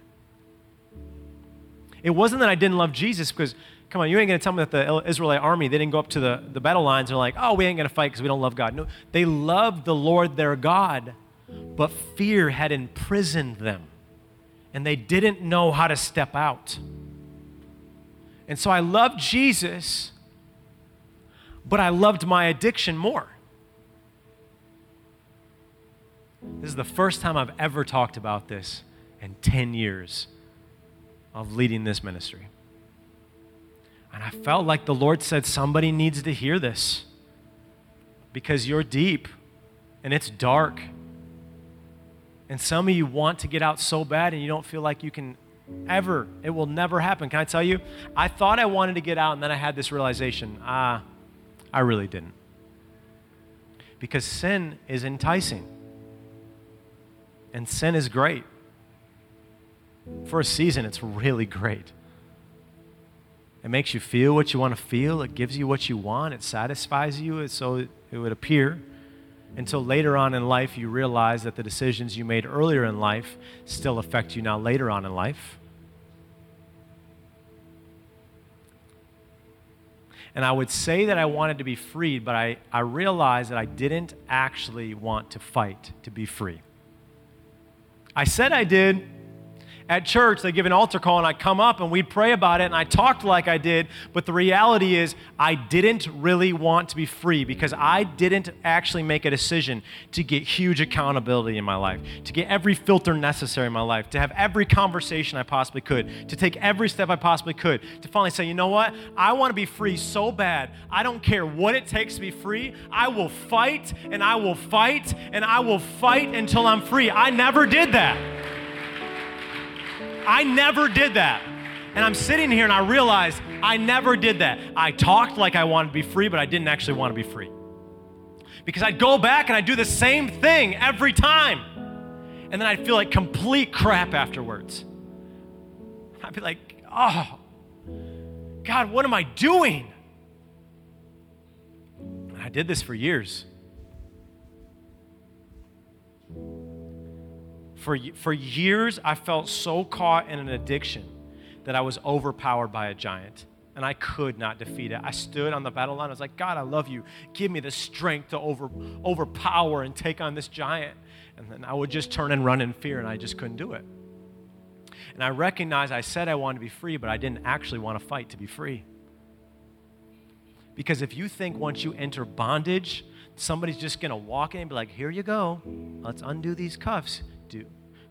It wasn't that I didn't love Jesus because, come on, you ain't going to tell me that the Israelite army, they didn't go up to the battle lines and like, oh, we ain't going to fight because we don't love God. No, they loved the Lord their God, but fear had imprisoned them, and they didn't know how to step out. And so I loved Jesus, but I loved my addiction more. This is the first time I've ever talked about this in 10 years of leading this ministry. And I felt like the Lord said, somebody needs to hear this. because you're deep and it's dark. And some of you want to get out so bad and you don't feel like you can ever. It will never happen. Can I tell you? I thought I wanted to get out, and then I had this realization. I really didn't. Because sin is enticing. And sin is great. For a season, it's really great. It makes you feel what you want to feel. It gives you what you want. It satisfies you, so it would appear, until later on in life you realize that the decisions you made earlier in life still affect you now later on in life. And I would say that I wanted to be freed, but I realized that I didn't actually want to fight to be free. I said I did. At church, they give an altar call, and I come up, and we'd pray about it, and I talked like I did, but the reality is I didn't really want to be free because I didn't actually make a decision to get huge accountability in my life, to get every filter necessary in my life, to have every conversation I possibly could, to take every step I possibly could, to finally say, you know what? I want to be free so bad. I don't care what it takes to be free. I will fight, and I will fight, and I will fight until I'm free. I never did that. I never did that. And I'm sitting here and I realized I never did that. I talked like I wanted to be free, but I didn't actually want to be free. Because I'd go back and I'd do the same thing every time. And then I'd feel like complete crap afterwards. I'd be like, oh, God, what am I doing? And I did this for years. For years, I felt so caught in an addiction that I was overpowered by a giant, and I could not defeat it. I stood on the battle line. I was like, God, I love you. Give me the strength to overpower and take on this giant. And then I would just turn and run in fear, and I just couldn't do it. And I recognized I said I wanted to be free, but I didn't actually want to fight to be free. Because if you think once you enter bondage, somebody's just going to walk in and be like, here you go. Let's undo these cuffs.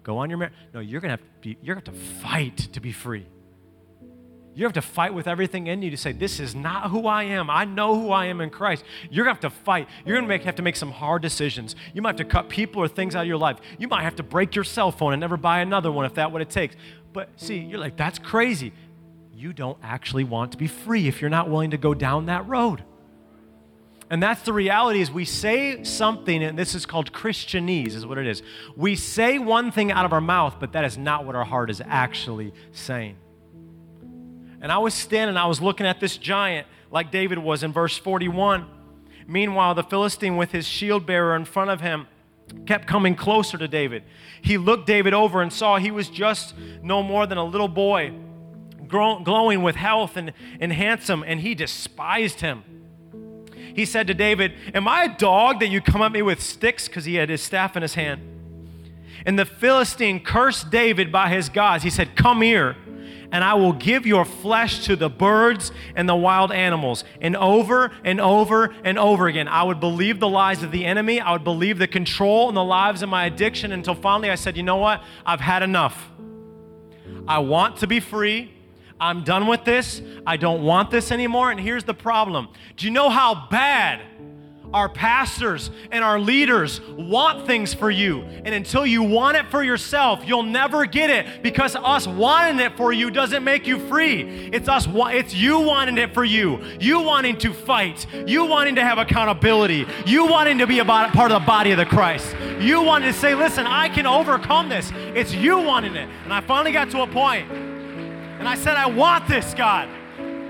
Go on your marriage. No, you're gonna have to fight to be free. You have to fight with everything in you to say, this is not who I am. I know who I am in Christ. You're going to have to fight. You're going to have to make some hard decisions. You might have to cut people or things out of your life. You might have to break your cell phone and never buy another one if that's what it takes. But see, you're like, that's crazy. You don't actually want to be free if you're not willing to go down that road. And that's the reality is we say something, and this is called Christianese is what it is. We say one thing out of our mouth, but that is not what our heart is actually saying. And I was standing, I was looking at this giant like David was in verse 41. Meanwhile, the Philistine with his shield bearer in front of him kept coming closer to David. He looked David over and saw he was just no more than a little boy, glowing with health and handsome, and he despised him. He said to David, am I a dog that you come at me with sticks? Because he had his staff in his hand. And the Philistine cursed David by his gods. He said, come here, and I will give your flesh to the birds and the wild animals. And over and over and over again, I would believe the lies of the enemy. I would believe the control and the lies of my addiction until finally I said, you know what? I've had enough. I want to be free. I'm done with this. I don't want this anymore. And here's the problem. Do you know how bad our pastors and our leaders want things for you? And until you want it for yourself, you'll never get it, because us wanting it for you doesn't make you free. It's you wanting it for you. You wanting to fight. You wanting to have accountability. You wanting to be part of the body of the Christ. You wanting to say, listen, I can overcome this. It's you wanting it. And I finally got to a point. And I said, I want this, God.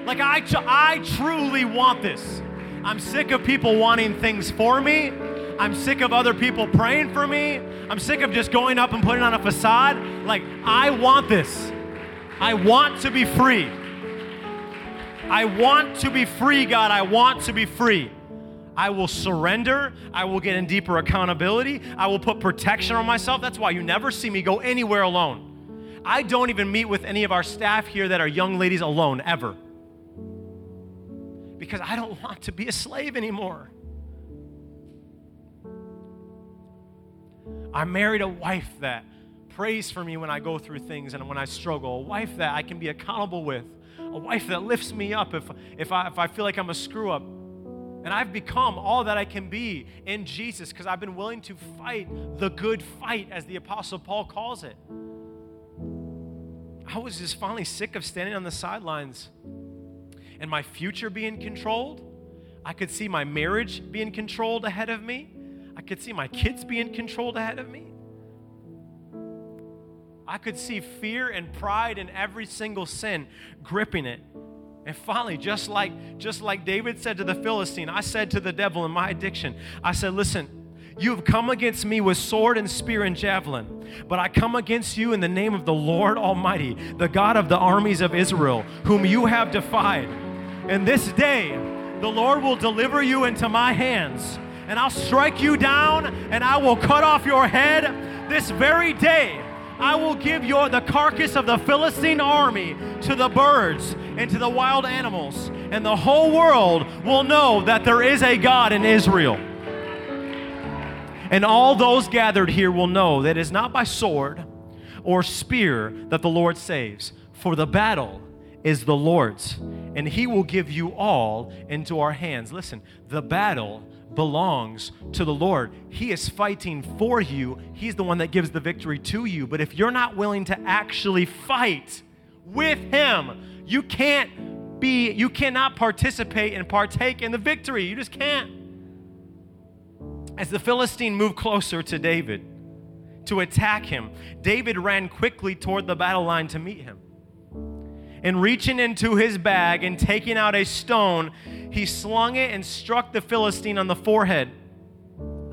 Like, I truly want this. I'm sick of people wanting things for me. I'm sick of other people praying for me. I'm sick of just going up and putting on a facade. Like, I want this. I want to be free. I want to be free, God. I want to be free. I will surrender. I will get in deeper accountability. I will put protection on myself. That's why you never see me go anywhere alone. I don't even meet with any of our staff here that are young ladies alone, ever. Because I don't want to be a slave anymore. I married a wife that prays for me when I go through things and when I struggle, a wife that I can be accountable with, a wife that lifts me up if I feel like I'm a screw up. And I've become all that I can be in Jesus because I've been willing to fight the good fight, as the Apostle Paul calls it. I was just finally sick of standing on the sidelines and my future being controlled. I could see my marriage being controlled ahead of me. I could see my kids being controlled ahead of me. I could see fear and pride and every single sin gripping it. And finally, just like David said to the Philistine, I said to the devil in my addiction, I said, listen, you have come against me with sword and spear and javelin, but I come against you in the name of the Lord Almighty, the God of the armies of Israel, whom you have defied. And this day, the Lord will deliver you into my hands, and I'll strike you down, and I will cut off your head. This very day, I will give the carcass of the Philistine army to the birds and to the wild animals, and the whole world will know that there is a God in Israel. And all those gathered here will know that it is not by sword or spear that the Lord saves, for the battle is the Lord's, and he will give you all into our hands. Listen, the battle belongs to the Lord. He is fighting for you. He's the one that gives the victory to you. But if you're not willing to actually fight with him, you cannot participate and partake in the victory. You just can't. As the Philistine moved closer to David to attack him, David ran quickly toward the battle line to meet him. And reaching into his bag and taking out a stone, he slung it and struck the Philistine on the forehead.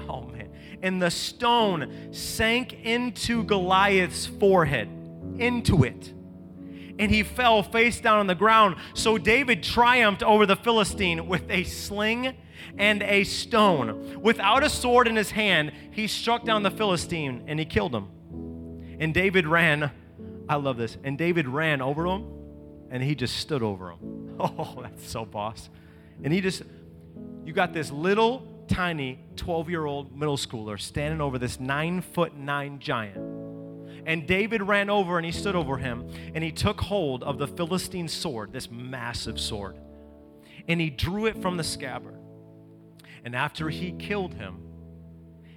Oh, man. And the stone sank into Goliath's forehead, into it. And he fell face down on the ground. So David triumphed over the Philistine with a sling and a stone. Without a sword in his hand, he struck down the Philistine and he killed him. And David ran, I love this, and David ran over him. And he just stood over him. Oh, that's so boss. And you got this little, tiny 12-year-old middle schooler standing over this 9'9" giant. And David ran over and he stood over him and he took hold of the Philistine sword, this massive sword, and he drew it from the scabbard. And after he killed him,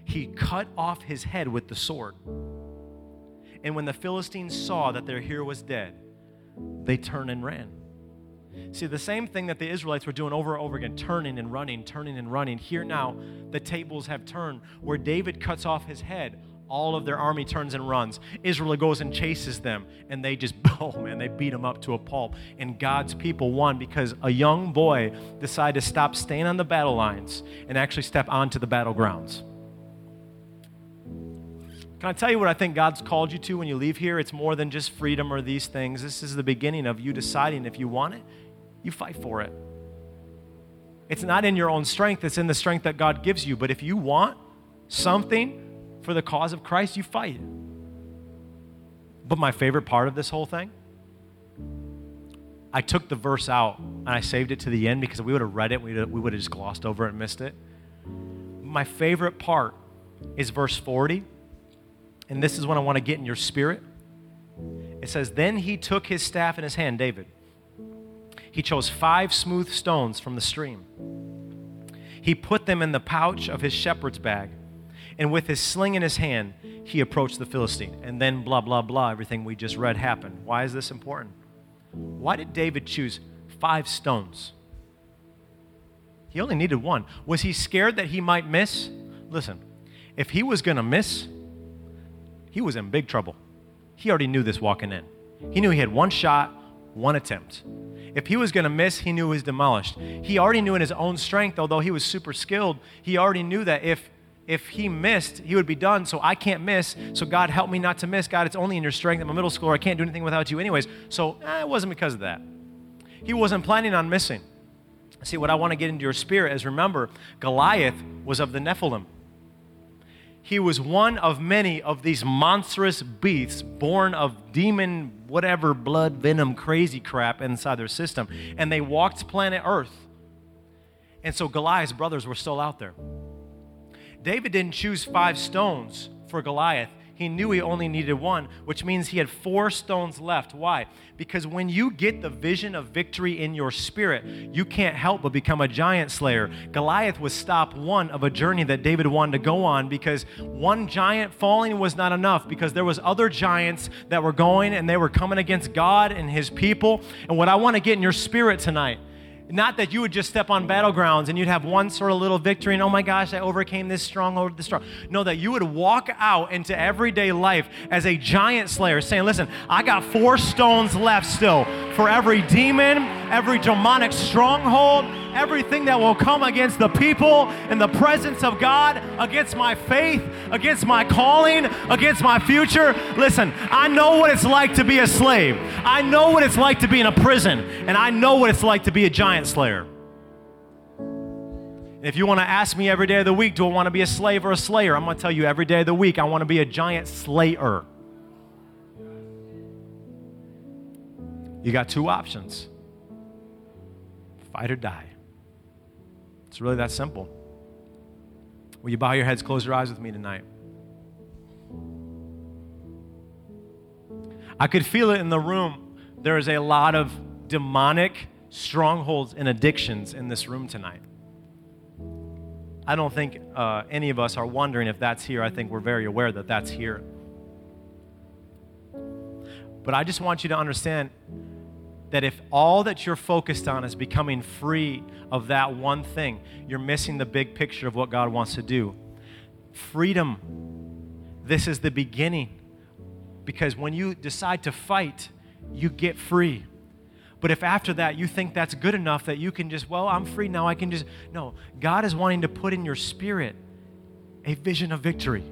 he cut off his head with the sword. And when the Philistines saw that their hero was dead, they turned and ran. See, the same thing that the Israelites were doing over and over again, turning and running. Here now, the tables have turned. Where David cuts off his head, all of their army turns and runs. Israel goes and chases them, and they beat them up to a pulp. And God's people won because a young boy decided to stop staying on the battle lines and actually step onto the battlegrounds. Can I tell you what I think God's called you to when you leave here? It's more than just freedom or these things. This is the beginning of you deciding if you want it, you fight for it. It's not in your own strength. It's in the strength that God gives you. But if you want something for the cause of Christ, you fight. But my favorite part of this whole thing, I took the verse out and I saved it to the end because if we would have read it, we would have just glossed over it and missed it. My favorite part is verse 40. And this is what I want to get in your spirit. It says, then he took his staff in his hand, David. He chose 5 smooth stones from the stream. He put them in the pouch of his shepherd's bag. And with his sling in his hand, he approached the Philistine. And then blah, blah, blah, everything we just read happened. Why is this important? Why did David choose 5 stones? He only needed one. Was he scared that he might miss? Listen, if he was going to miss, he was in big trouble. He already knew this walking in. He knew he had one shot, one attempt. If he was going to miss, he knew he was demolished. He already knew in his own strength, although he was super skilled, he already knew that if he missed, he would be done, so I can't miss, so God, help me not to miss. God, it's only in your strength. I'm a middle schooler. I can't do anything without you anyways. So it wasn't because of that. He wasn't planning on missing. See, what I want to get into your spirit is remember, Goliath was of the Nephilim. He was one of many of these monstrous beasts born of demon, whatever, blood, venom, crazy crap inside their system. And they walked planet Earth. And so Goliath's brothers were still out there. David didn't choose 5 stones for Goliath. He knew he only needed one, which means he had 4 stones left. Why? Because when you get the vision of victory in your spirit, you can't help but become a giant slayer. Goliath was stop one of a journey that David wanted to go on because one giant falling was not enough because there was other giants that were going and they were coming against God and his people. And what I want to get in your spirit tonight, not that you would just step on Battlegrounds and you'd have one sort of little victory and, oh my gosh, I overcame this stronghold, this strong. No, that you would walk out into everyday life as a giant slayer saying, listen, I got 4 stones left still for every demon, every demonic stronghold, everything that will come against the people and the presence of God, against my faith, against my calling, against my future. Listen, I know what it's like to be a slave. I know what it's like to be in a prison, and I know what it's like to be a giant slayer. And if you want to ask me every day of the week, do I want to be a slave or a slayer? I'm going to tell you every day of the week, I want to be a giant slayer. You got 2 options. Fight or die. It's really that simple. Will you bow your heads, close your eyes with me tonight? I could feel it in the room. There is a lot of demonic strongholds and addictions in this room tonight. I don't think any of us are wondering if that's here. I think we're very aware that that's here. But I just want you to understand that if all that you're focused on is becoming free of that one thing, you're missing the big picture of what God wants to do. Freedom, this is the beginning, because when you decide to fight, you get free. But if after that you think that's good enough that you can just, well, I'm free now, I can just, no. God is wanting to put in your spirit a vision of victory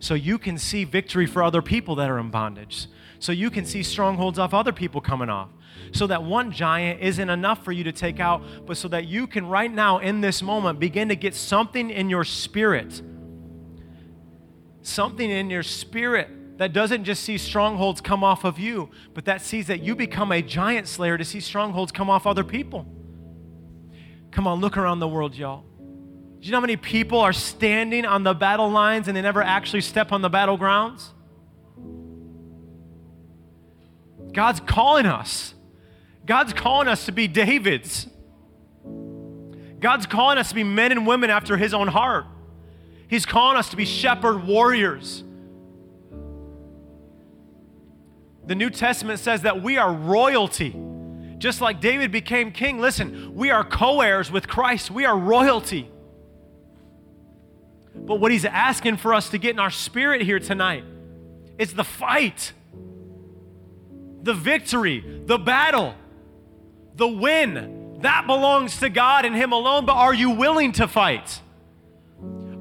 so you can see victory for other people that are in bondage, so you can see strongholds off other people coming off, so that one giant isn't enough for you to take out, but so that you can right now in this moment begin to get something in your spirit, something in your spirit that doesn't just see strongholds come off of you, but that sees that you become a giant slayer to see strongholds come off other people. Come on, look around the world, y'all. Do you know how many people are standing on the battle lines and they never actually step on the battlegrounds? God's calling us. God's calling us to be Davids. God's calling us to be men and women after his own heart. He's calling us to be shepherd warriors. The New Testament says that we are royalty. Just like David became king, listen, we are co-heirs with Christ. We are royalty. But what he's asking for us to get in our spirit here tonight is the fight, the victory, the battle, the win. That belongs to God and him alone, but are you willing to fight?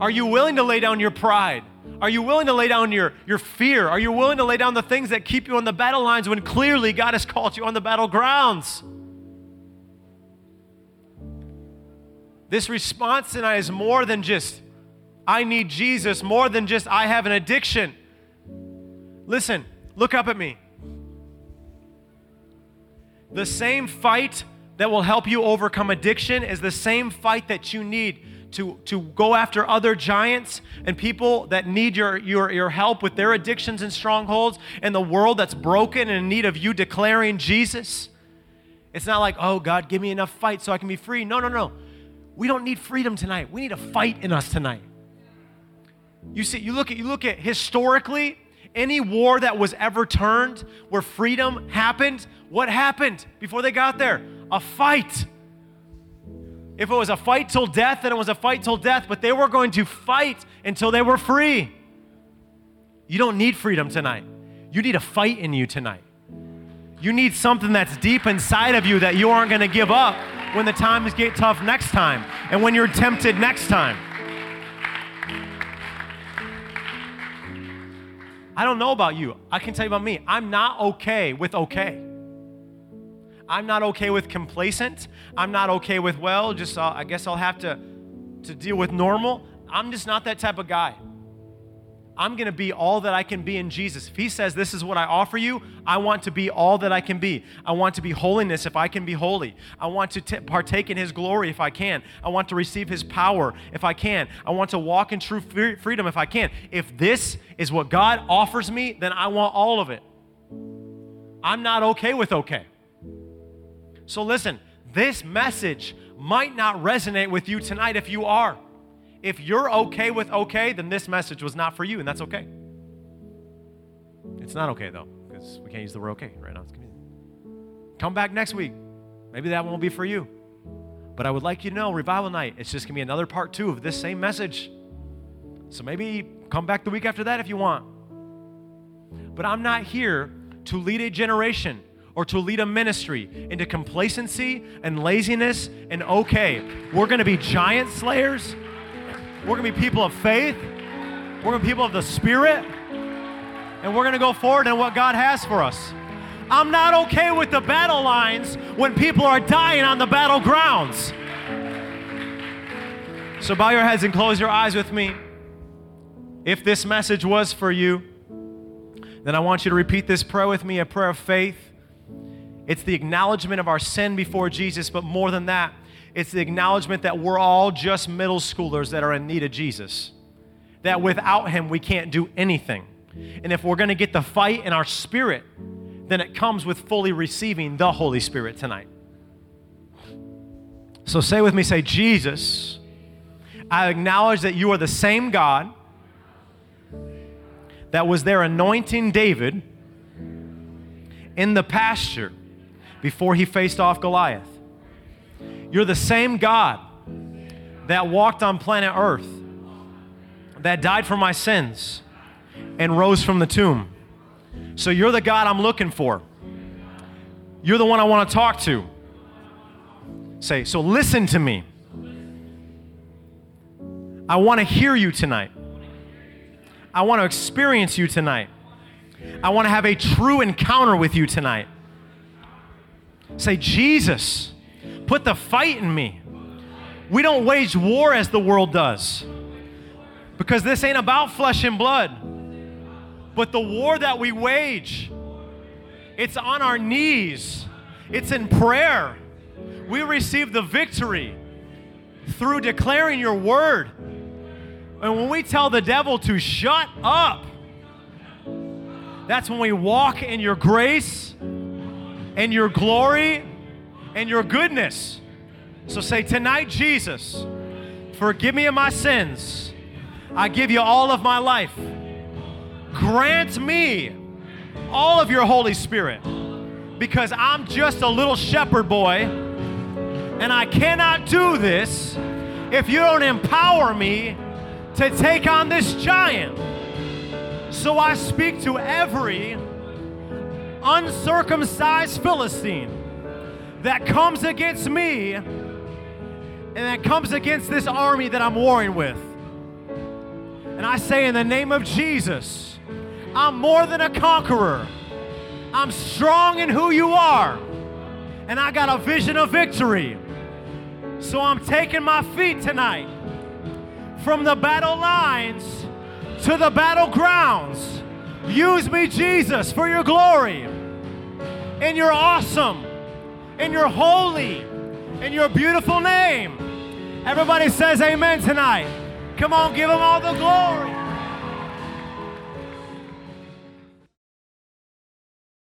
Are you willing to lay down your pride? Are you willing to lay down your fear? Are you willing to lay down the things that keep you on the battle lines when clearly God has called you on the battlegrounds? This response tonight is more than just, I need Jesus, more than just, I have an addiction. Listen, look up at me. The same fight that will help you overcome addiction is the same fight that you need to go after other giants and people that need your help with their addictions and strongholds and the world that's broken and in need of you declaring Jesus. It's not like, oh, God, give me enough fight so I can be free. No, no, no. We don't need freedom tonight. We need a fight in us tonight. You see, you look at historically, any war that was ever turned where freedom happened, what happened before they got there? A fight. If it was a fight till death, then it was a fight till death, but they were going to fight until they were free. You don't need freedom tonight. You need a fight in you tonight. You need something that's deep inside of you that you aren't going to give up when the times get tough next time and when you're tempted next time. I don't know about you. I can tell you about me. I'm not okay with okay. I'm not okay with complacent. I'm not okay with, well, just I guess I'll have to deal with normal. I'm just not that type of guy. I'm going to be all that I can be in Jesus. If he says, this is what I offer you, I want to be all that I can be. I want to be holiness if I can be holy. I want to partake in his glory if I can. I want to receive his power if I can. I want to walk in true freedom if I can. If this is what God offers me, then I want all of it. I'm not okay with okay. So listen, this message might not resonate with you tonight if you are. If you're okay with okay, then this message was not for you, and that's okay. It's not okay, though, because we can't use the word okay right now. It's convenient. Come back next week. Maybe that won't be for you. But I would like you to know, Revival Night, it's just going to be another part two of this same message. So maybe come back the week after that if you want. But I'm not here to lead a generation or to lead a ministry into complacency and laziness and okay. We're going to be giant slayers. We're going to be people of faith. We're going to be people of the Spirit. And we're going to go forward in what God has for us. I'm not okay with the battle lines when people are dying on the battlegrounds. So bow your heads and close your eyes with me. If this message was for you, then I want you to repeat this prayer with me, a prayer of faith. It's the acknowledgement of our sin before Jesus, but more than that, it's the acknowledgement that we're all just middle schoolers that are in need of Jesus, that without him, we can't do anything. And if we're going to get the fight in our spirit, then it comes with fully receiving the Holy Spirit tonight. So say with me, say, Jesus, I acknowledge that you are the same God that was there anointing David in the pasture before he faced off Goliath. You're the same God that walked on planet Earth, that died for my sins, and rose from the tomb. So you're the God I'm looking for. You're the one I want to talk to. Say, so listen to me. I want to hear you tonight. I want to experience you tonight. I want to have a true encounter with you tonight. Say, Jesus, put the fight in me. We don't wage war as the world does, because this ain't about flesh and blood. But the war that we wage, it's on our knees. It's in prayer. We receive the victory through declaring your word. And when we tell the devil to shut up, that's when we walk in your grace and your glory and your goodness. So say, tonight, Jesus, forgive me of my sins. I give you all of my life. Grant me all of your Holy Spirit, because I'm just a little shepherd boy, and I cannot do this if you don't empower me to take on this giant. So I speak to every uncircumcised Philistine that comes against me and that comes against this army that I'm warring with. And I say, in the name of Jesus, I'm more than a conqueror. I'm strong in who you are. And I got a vision of victory. So I'm taking my feet tonight from the battle lines to the battlegrounds. Use me, Jesus, for your glory. And you're awesome. In your holy, in your beautiful name. Everybody says amen tonight. Come on, give him all the glory.